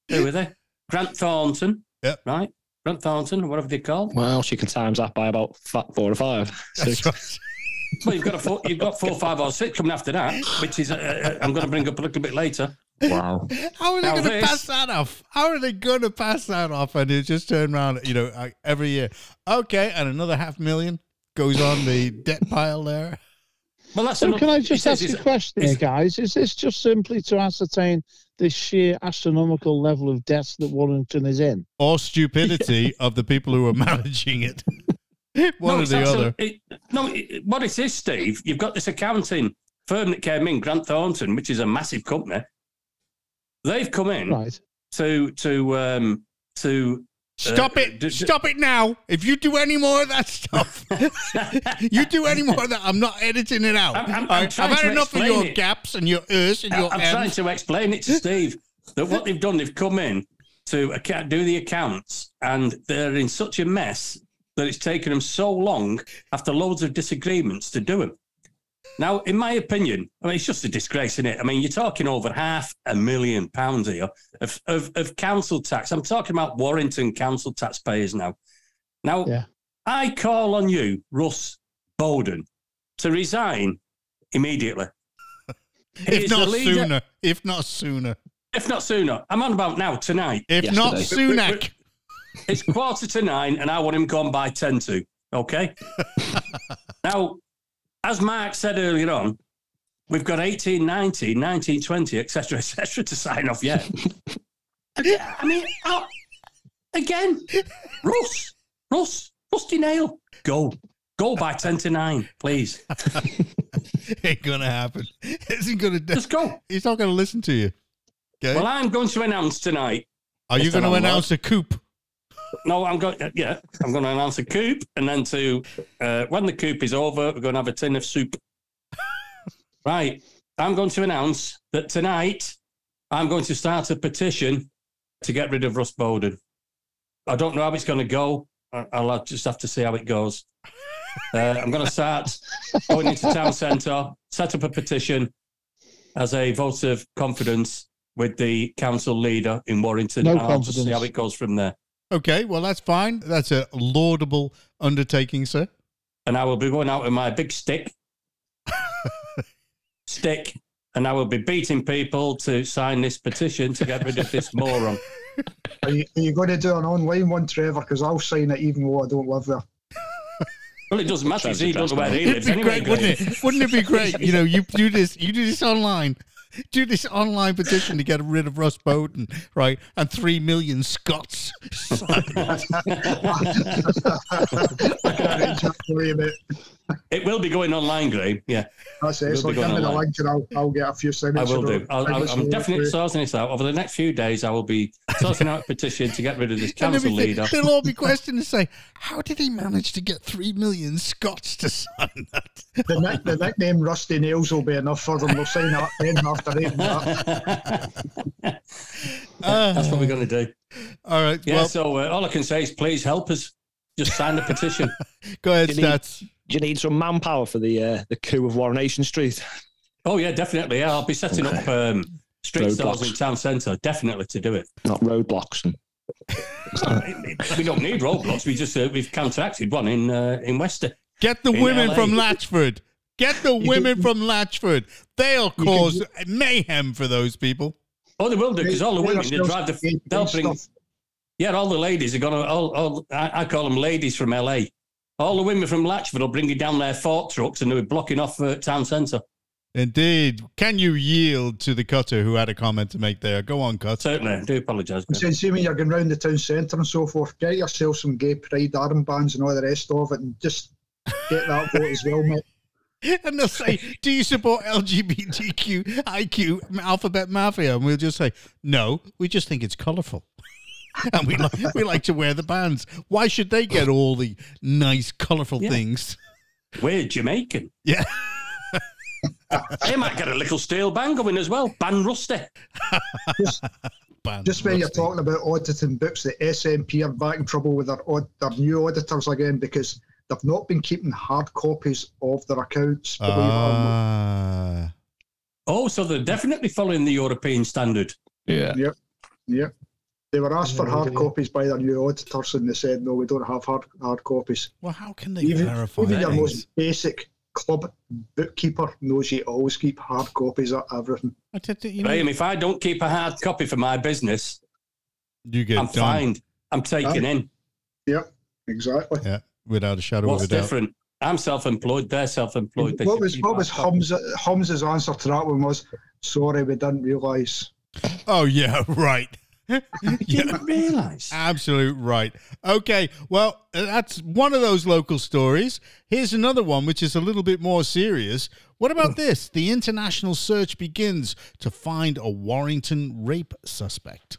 who were they? Grant Thornton. Yep. Right? Grant Thornton, whatever they're called. Well, she can times that by about four or five. Six. Right. Well, you've got, a four, you've got four, five or six coming after that, which is, uh, I'm going to bring up a little bit later. Wow. How are they going to pass that off? How are they going to pass that off? And it just turn around, you know, every year. Okay, and another half million goes on the debt pile there. Well, that's so another, can I just ask a question here, guys? Is this just simply to ascertain the sheer astronomical level of debt that Warrington is in? Or stupidity of the people who are managing it. One no, or the other. It, no, it, what it is, Steve, you've got this accounting firm that came in, Grant Thornton, which is a massive company. They've come in right. to to um, to stop uh, it. D- stop it now! If you do any more of that stuff, you do any more of that, I'm not editing it out. I'm, I'm, I'm I've had enough of your it. gaps and your ers and your. I'm M's. Trying to explain it to Steve that what they've done, they've come in to account, do the accounts, and they're in such a mess that it's taken them so long after loads of disagreements to do them. Now, in my opinion, I mean, it's just a disgrace, isn't it? I mean, you're talking over half a million pounds here of, of, of council tax. I'm talking about Warrington council taxpayers now. Now, yeah. I call on you, Russ Bowden, to resign immediately. if not sooner. If not sooner. If not sooner. I'm on about now, tonight. If yesterday. Not sooner. It's quarter to nine, and I want him gone by ten to, okay? Now, as Mark said earlier on, we've got eighteen, nineteen, nineteen, twenty, et cetera, et cetera, to sign off yet. I mean, oh, again, Russ, Russ, Rusty Nail, go. Go by ten to nine, please. Ain't going to happen. Isn't going to do- Just go. He's not going to listen to you. Okay? Well, I'm going to announce tonight. Are you going to announce a coup? No, I'm going. Yeah, I'm going to announce a coup, and then to uh, when the coup is over, we're going to have a tin of soup. Right, I'm going to announce that tonight I'm going to start a petition to get rid of Russ Bowden. I don't know how it's going to go. I'll just have to see how it goes. Uh, I'm going to start going into town centre, set up a petition as a vote of confidence with the council leader in Warrington. No and confidence. I'll just see how it goes from there. Okay, well, that's fine. That's a laudable undertaking, sir. And I will be going out with my big stick. stick. And I will be beating people to sign this petition to get rid of this moron. Are you, are you going to do an online one, Trevor? Because I'll sign it even though I don't live there. Well, it doesn't matter. He doesn't know where he lives. It'd be anyway, great, wouldn't it? Wouldn't it be great? You know, you do this. You do this online. Do this online petition to get rid of Russ Bowden, right? And three million Scots. It will be going online, Graham. Yeah, that's it. So give me the link and I'll, I'll get a few signatures. I will do. I'll, I'll, I'm definitely sourcing this out over the next few days. I will be sourcing out a petition to get rid of this council leader. They'll all be questioned and say, "How did he manage to get three million Scots to sign that?" The, nick, the nickname "Rusty Nails" will be enough for them. They'll sign up then after that. Uh, that's what we're going to do. All right. Yeah. Well, so uh, all I can say is, please help us. Just sign the petition. Go ahead, Stats. Do you need some manpower for the uh, the coup of Warrenation Street? Oh, yeah, definitely. Yeah, I'll be setting okay. up um, street roadblocks. Stores in town centre, definitely, to do it. Not roadblocks. We don't need roadblocks. We just, uh, we've counteracted one in uh, in Wester. Get the women L A. From Latchford. Get the women from Latchford. They'll cause mayhem for those people. Oh, they will do, because all the women, they'll drive the... They'll bring, yeah, all the ladies are going to... All, all, I, I call them ladies from L A. All the women from Latchford will bring you down their fork trucks and they'll be blocking off uh, town centre. Indeed. Can you yield to the Cutter who had a comment to make there? Go on, Cutter. Certainly. I do apologise. Since you mean you're going round the town centre and so forth, get yourself some gay pride armbands and all the rest of it and just get that vote as well, mate. And they'll say, do you support L G B T Q I Q alphabet mafia? And we'll just say, no, we just think it's colourful. And we like, we like to wear the bands. Why should they get all the nice, colourful yeah. things? We're Jamaican. Yeah. They might get a little steel band going as well. Ban Rusty. Just, band just when Rusty. You're talking about auditing books, the S N P are back in trouble with their, their new auditors again because they've not been keeping hard copies of their accounts. Uh... Oh, so they're definitely following the European standard. Yeah. Yep. Yeah. Yep. Yeah. They were asked for hard copies by their new auditors and they said, no, we don't have hard hard copies. Well, how can they even, clarify even that? Even your most basic club bookkeeper knows you always keep hard copies of everything. I did, you know, Graham, if I don't keep a hard copy for my business, you get I'm done. Fined. I'm taken yeah. in. Yeah, exactly. Yeah, without a shadow What's of a doubt. What's different? I'm self-employed, they're self-employed. They what was, what was Humza, Humza's answer to that one was, sorry, we didn't realise. Oh, yeah, right. I didn't realise. Absolute right. Okay, well, that's one of those local stories. Here's another one, which is a little bit more serious. What about this? The international search begins to find a Warrington rape suspect.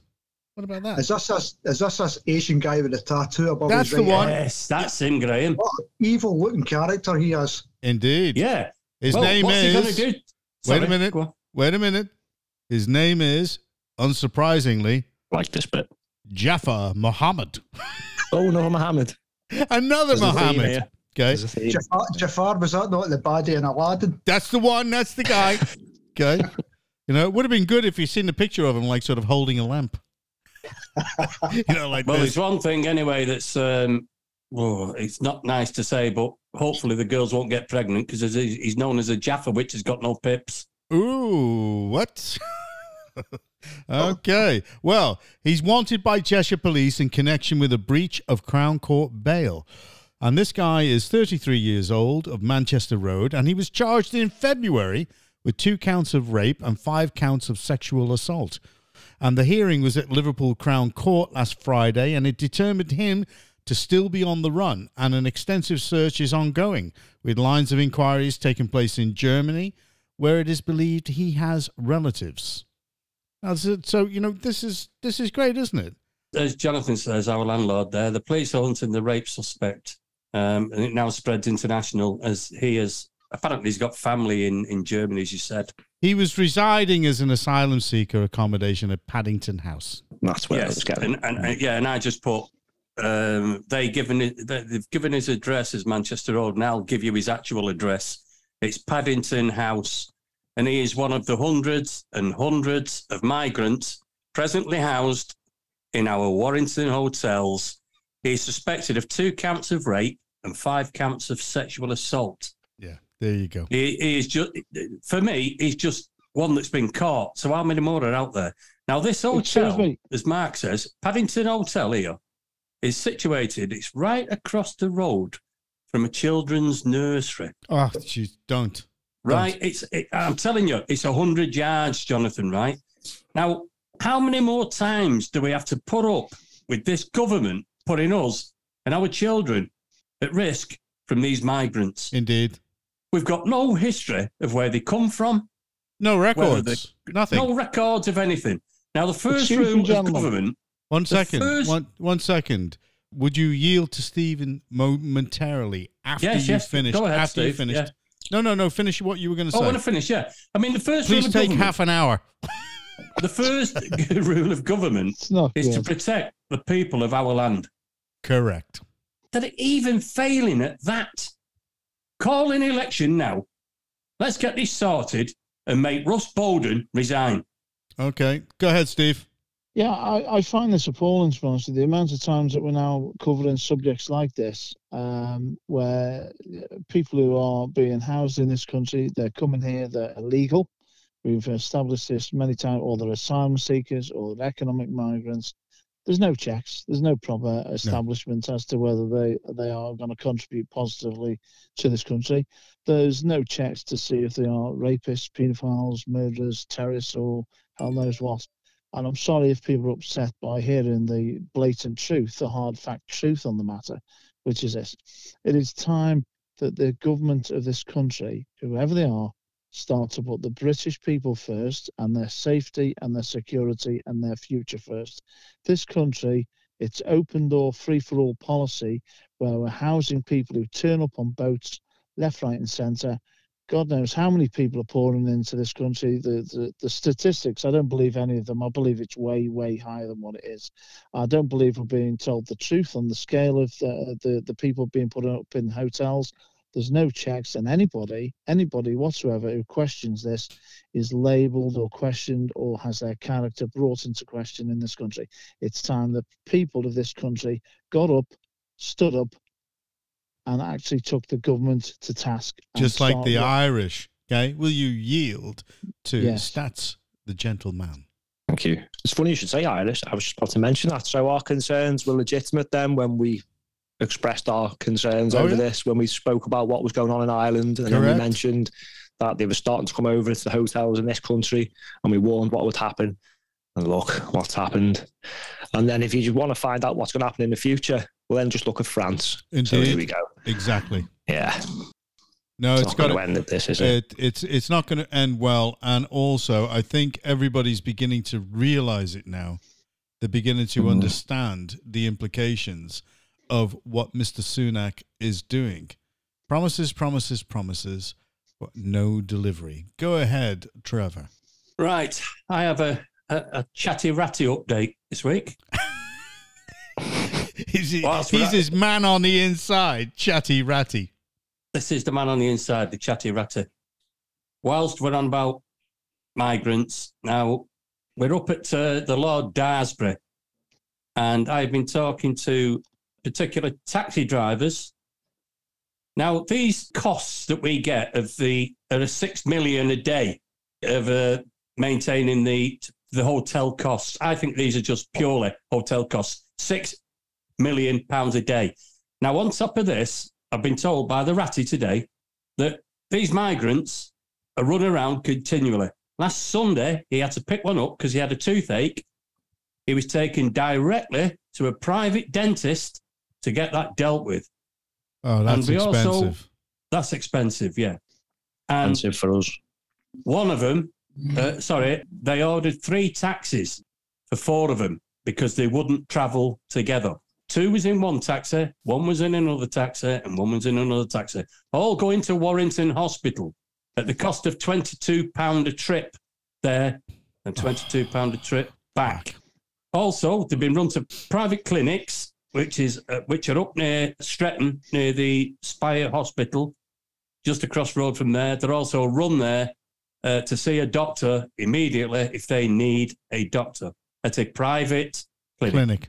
What about that? Is this this, is this, this Asian guy with a tattoo above that's his right That's the one. Yes, that's him, Graham. What an evil-looking character he is. Indeed. Yeah. His well, name what's is... What's he going to do? Sorry. Wait a minute. Wait a minute. His name is, unsurprisingly... Like this bit. Jafar Mohammed. Oh, no, Mohammed. Another Mohammed. Okay. Jafar, Jafar, was that not the baddie in Aladdin? That's the one. That's the guy. Okay. You know, it would have been good if you'd seen the picture of him, like sort of holding a lamp. You know, like well, there's one thing anyway that's, um, oh, it's not nice to say, but hopefully the girls won't get pregnant because he's known as a Jaffa, which has got no pips. Ooh, what? Okay. Well, he's wanted by Cheshire Police in connection with a breach of Crown Court bail. And this guy is thirty-three years old of Manchester Road, and he was charged in February with two counts of rape and five counts of sexual assault. And the hearing was at Liverpool Crown Court last Friday, and it determined him to still be on the run. And an extensive search is ongoing, with lines of inquiries taking place in Germany, where it is believed he has relatives. So, you know, this is this is great, isn't it? As Jonathan says, our landlord there, the police are hunting the rape suspect, um, and it now spreads international as he is, apparently he's got family in, in Germany, as you said. He was residing as an asylum seeker accommodation at Paddington House. That's where yes, I was going. And, and, and, yeah, and I just put, um, they given it, they've given his address as Manchester Road, and I'll give you his actual address. It's Paddington House, and he is one of the hundreds and hundreds of migrants presently housed in our Warrington hotels. He is suspected of two counts of rape and five counts of sexual assault. Yeah, there you go. He, he is just, for me, he's just one that's been caught. So how many more are out there? Now, this hotel, as Mark says, Paddington Hotel here, is situated, it's right across the road from a children's nursery. Oh, geez, don't. Right, don't. It's. It, I'm telling you, it's one hundred yards, Jonathan, right? Now, how many more times do we have to put up with this government putting us and our children at risk from these migrants? Indeed. We've got no history of where they come from. No records. They, Nothing. No records of anything. Now, the first rule of government... One second. First... One, one second. Would you yield to Stephen momentarily after yes, you yes. finished? Go ahead, after Steve. You finished. Yeah. No, no, no. Finish what you were going to oh, say. I want to finish, yeah. I mean, the first Please rule of government... Please take half an hour. The first rule of government is good. to protect the people of our land. Correct. That even failing at that, call an election now. Let's get this sorted and make Russ Bowden resign. Okay. Go ahead, Steve. Yeah, I, I find this appalling, to be honest with you. The amount of times that we're now covering subjects like this, um, where people who are being housed in this country, they're coming here, they're illegal. We've established this many times, or they're asylum seekers, or they're economic migrants. There's no checks. There's no proper establishment no. as to whether they, they are going to contribute positively to this country. There's no checks to see if they are rapists, paedophiles, murderers, terrorists, or hell knows what. And I'm sorry if people are upset by hearing the blatant truth, the hard fact truth on the matter, which is this. It is time that the government of this country, whoever they are, start to put the British people first, and their safety and their security and their future first. This country, it's open door, free for all policy, where we're housing people who turn up on boats left, right and centre. God knows how many people are pouring into this country. The, the the statistics, I don't believe any of them. I believe it's way, way higher than what it is. I don't believe we're being told the truth on the scale of the, the, the people being put up in hotels. There's no checks, and anybody, anybody whatsoever who questions this is labelled or questioned or has their character brought into question in this country. It's time the people of this country got up, stood up, and actually took the government to task. Just like the Irish, okay? Will you yield to yes. Stats, the gentleman? Thank you. It's funny you should say Irish. I was just about to mention that. So our concerns were legitimate then when we expressed our concerns oh, over yeah? this, when we spoke about what was going on in Ireland, and Correct. then we mentioned that they were starting to come over to the hotels in this country, and we warned what would happen, and look what's happened. And then if you want to find out what's going to happen in the future, well then just look at France. Indeed. So here we go. Exactly. Yeah. No, it's, it's got to end at this, is it? it? It's it's not going to end well, and also I think everybody's beginning to realise it now. They're beginning to mm. understand the implications of what Mister Sunak is doing. Promises, promises, promises, but no delivery. Go ahead, Trevor. Right. I have a, a, a chatty ratty update this week. he's he's, he's his man on the inside, chatty ratty. This is the man on the inside, the chatty ratty. Whilst we're on about migrants, now we're up at uh, the Lord Darsbury, and I've been talking to particular taxi drivers. Now, these costs that we get of the are a six million a day of uh, maintaining the the hotel costs. I think these are just purely hotel costs. Six million pounds a day. Now, on top of this, I've been told by the ratty today that these migrants are run around continually. Last Sunday, he had to pick one up because he had a toothache. He was taken directly to a private dentist to get that dealt with. Oh, that's and we expensive. Also, that's expensive, yeah. And expensive for us. One of them, uh, sorry, they ordered three taxis for four of them because they wouldn't travel together. Two was in one taxi, one was in another taxi, and one was in another taxi. All going to Warrington Hospital at the cost of twenty-two pounds a trip there and twenty-two pounds a trip back. Also, they've been run to private clinics which is uh, which are up near Streatham, near the Spire Hospital, just across the road from there. They're also run there uh, to see a doctor immediately if they need a doctor at a private clinic. clinic.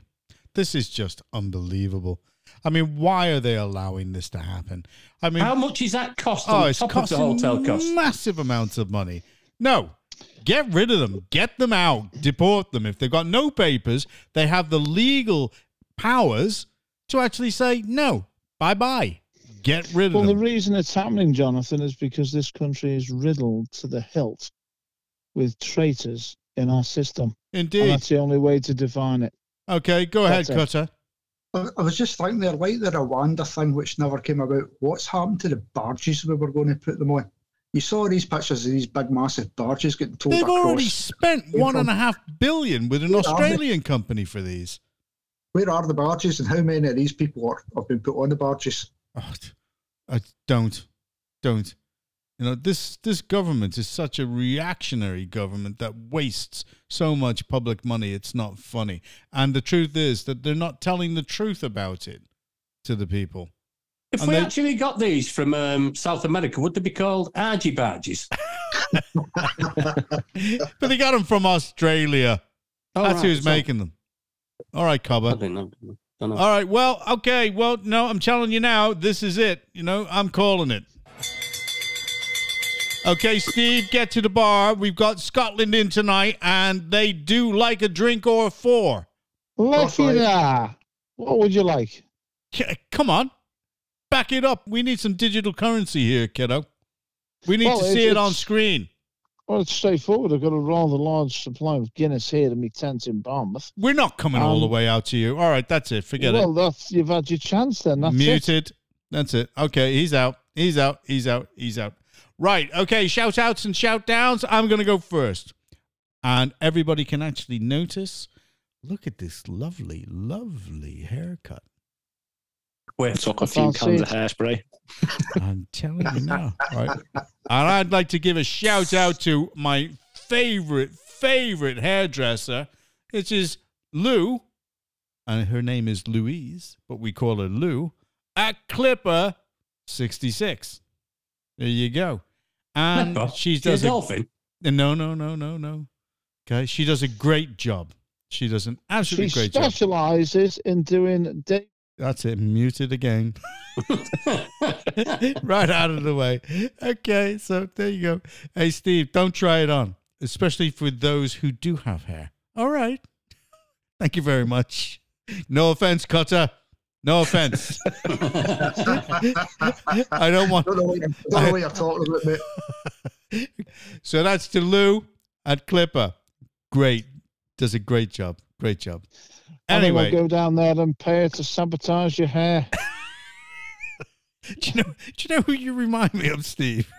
This is just unbelievable. I mean, why are they allowing this to happen? I mean, how much is that cost? On oh, it's top costing of the hotel cost? Massive amounts of money. No. Get rid of them. Get them out. Deport them. If they've got no papers, they have the legal powers to actually say, no, bye-bye. Get rid of well, them. Well, the reason it's happening, Jonathan, is because this country is riddled to the hilt with traitors in our system. Indeed. And that's the only way to define it. Okay, go that's ahead, it. Cutter. I was just thinking there, like the Rwanda thing, which never came about, what's happened to the barges we were going to put them on? You saw these pictures of these big, massive barges getting towed across. They've already spent one and a half billion with an Australian company for these. Where are the barges, and how many of these people are, have been put on the barges? Oh, I don't, don't. You know, this this government is such a reactionary government that wastes so much public money. It's not funny. And the truth is that they're not telling the truth about it to the people. If and we they... actually got these from um, South America, would they be called argy barges? But they got them from Australia. All That's right, who's so... making them. All right, Cobber. I don't know. Don't know. All right, well, okay. Well, no, I'm telling you now, this is it. You know, I'm calling it. Okay, Steve, get to the bar. We've got Scotland in tonight, and they do like a drink or four. Lucky there. What would you like? Yeah, come on. Back it up. We need some digital currency here, kiddo. We need well, to see it on screen. Well, it's straightforward. I've got a rather large supply of Guinness here to me tent in Barmouth. We're not coming um, all the way out to you. All right, that's it. Forget well, it. Well, that's, you've had your chance then. That's Muted. It. That's it. Okay, he's out. He's out. He's out. He's out. Right, okay, shout-outs and shout-downs. I'm going to go first. And everybody can actually notice, look at this lovely, lovely haircut. We're talking a few cans of hairspray. I'm telling you now. Right? And I'd like to give a shout-out to my favourite, favourite hairdresser, which is Lou, and her name is Louise, but we call her Lou, at Clipper sixty-six. There you go. And Never. she does a, a no, no, no, no, no. Okay, she does a great job. She does an absolutely she great job. She specializes in doing. De- That's it. Muted again. Right out of the way. Okay, so there you go. Hey, Steve, don't try it on, especially for those who do have hair. All right. Thank you very much. No offense, Cutter. No offense. I don't want. Don't know what you're, don't know what you're talking about, mate. So that's to Lou at Clipper. Great, does a great job. Great job. Anyway, I think we'll go down there and pay her to sabotage your hair. do you know? Do you know who you remind me of, Steve?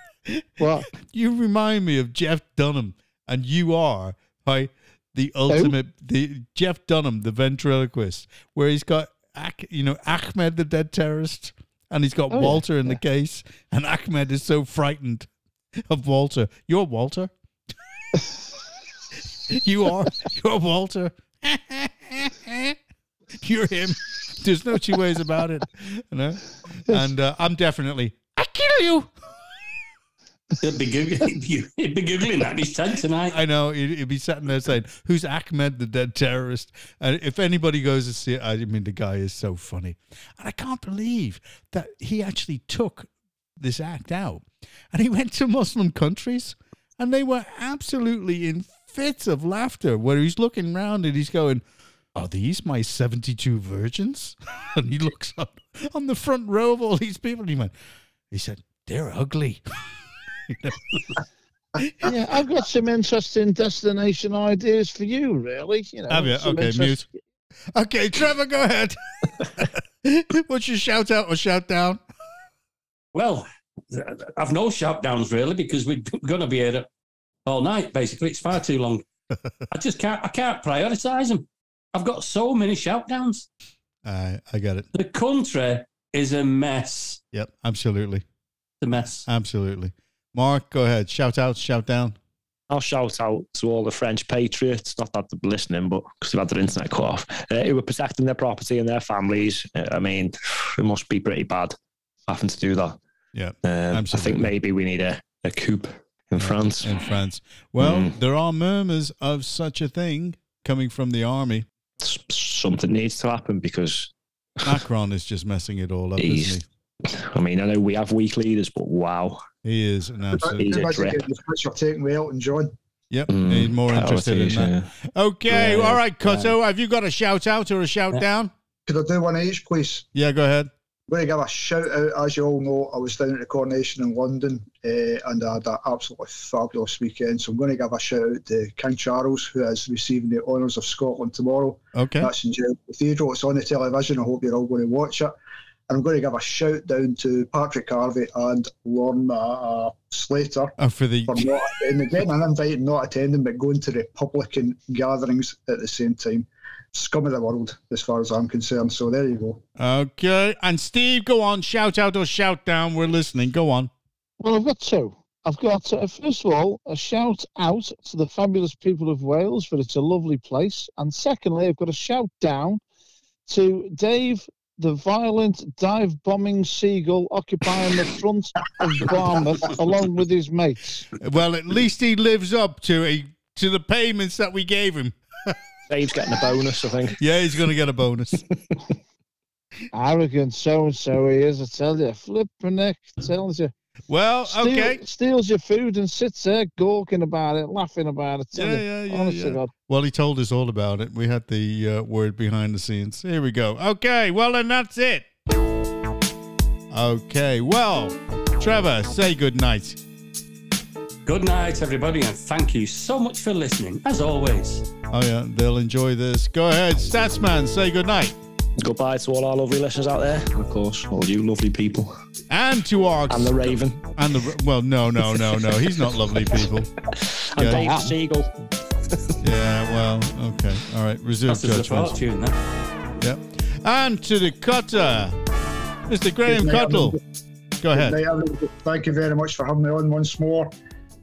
What? You remind me of Jeff Dunham, and you are by the ultimate, who? the Jeff Dunham, the ventriloquist, where he's got. You know, Ahmed, the dead terrorist, and he's got oh, Walter yeah, in yeah. the case, and Ahmed is so frightened of Walter. You're Walter. you are. You're Walter. You're him. There's no two ways about it. You know? And uh, I'm definitely, I kill you. He'd be googling, he'd be googling at his tent tonight. I know. He'd, he'd be sitting there saying, who's Ahmed, the dead terrorist? And if anybody goes to see it, I mean, the guy is so funny. And I can't believe that he actually took this act out. And he went to Muslim countries, and they were absolutely in fits of laughter, where he's looking round and he's going, are these my seventy-two virgins? And he looks up on the front row of all these people, and he went, he said, they're ugly. Yeah, I've got some interesting destination ideas for you, really. You know, have you? Okay, interest- mute. Okay, Trevor, go ahead. What's your shout out or shout down? Well, I've no shout downs really, because we're going to be here all night. Basically, it's far too long. I just can't. I can't prioritise them. I've got so many shout downs. Uh, I get it. The country is a mess. Yep, absolutely. It's a mess. Absolutely. Mark, go ahead. Shout out, shout down. I'll shout out to all the French patriots, not that they're listening, but because they've had their internet cut off, uh, who were protecting their property and their families. Uh, I mean, it must be pretty bad having to do that. Yeah, um, I think maybe we need a, a coup in yeah, France. In France. Well, mm. there are murmurs of such a thing coming from the army. S- something needs to happen because... Macron is just messing it all up, isn't he? I mean, I know we have weak leaders, but wow. He is an absolute... He's a drip. You're taking away Elton John. Yep, mm, he's more interested in that. Yeah. Okay, yeah, all right, Cotto, yeah. Have you got a shout-out or a shout-down? Could I do one of each, please? Yeah, go ahead. I'm going to give a shout-out. As you all know, I was down at the Coronation in London uh, and I had an absolutely fabulous weekend, so I'm going to give a shout-out to King Charles, who is receiving the honours of Scotland tomorrow. Okay. That's in Jail Cathedral. It's on the television. I hope you're all going to watch it. And I'm going to give a shout down to Patrick Harvey and Lorna uh, Slater oh, for, the... for not attending. Again, I'm inviting not attending, but going to Republican gatherings at the same time. Scum of the world, as far as I'm concerned. So there you go. Okay. And Steve, go on. Shout out or shout down. We're listening. Go on. Well, I've got two. I've got, uh, first of all, a shout out to the fabulous people of Wales, for it's a lovely place. And secondly, I've got a shout down to Dave, the violent dive-bombing seagull occupying the front of Barmouth along with his mates. Well, at least he lives up to a, to the payments that we gave him. Dave's getting a bonus, I think. Yeah, he's going to get a bonus. Arrogant so-and-so he is, I tell you. Flippin' neck, tells you. Well, Steal, okay. Steals your food and sits there gawking about it, laughing about it. Yeah, you. yeah, yeah. Honestly, yeah. God. Well, he told us all about it. We had the uh, word behind the scenes. Here we go. Okay, well, and that's it. Okay, well, Trevor, say good night. Good night, everybody, and thank you so much for listening, as always. Oh, yeah, they'll enjoy this. Go ahead, Statsman, say good night. Goodbye to all our lovely listeners out there, and of course, all you lovely people. And to our... And the Raven. And the... Well, no, no, no, no. He's not lovely people. And yeah. Dave Siegel. Yeah, well, okay. All right, reserve judgment. Yeah. And to the Cutter, Mister Graham Cuttle. Go ahead. Thank you very much for having me on once more,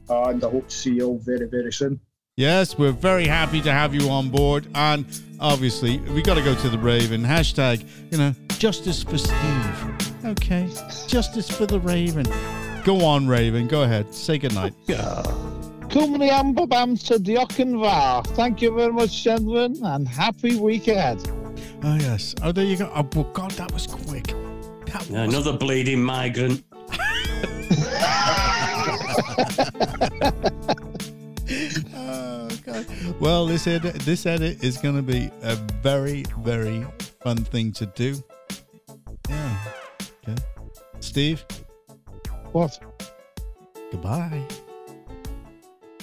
and I hope to see you all very, very soon. Yes, we're very happy to have you on board. And obviously, we got to go to the Raven. Hashtag, you know, justice for Steve. Okay, justice for the Raven. Go on, Raven. Go ahead. Say goodnight. Yeah. Cumri ambabam to Diockenvar. Thank you very much, gentlemen, and happy week ahead. Oh, yes. Oh, there you go. Oh, God, that was quick. That yeah, was... Another bleeding migrant. Oh, God. Well, this edit, this edit is going to be a very, very fun thing to do. Yeah. Okay. Steve? What? Goodbye.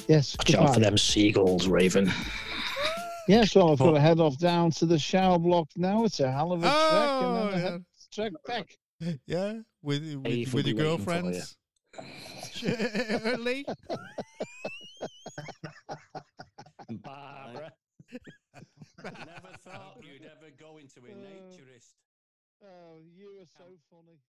Yes. Watch goodbye. Out for them seagulls, Raven. Yes, well, I've got to head off down to the shower block now. It's a hell of a oh, trek. And then yeah. Trek back. Yeah, with, with, hey, with your girlfriends. Surely. Barbara. Never thought you'd ever go into a naturist. Oh, you are so funny.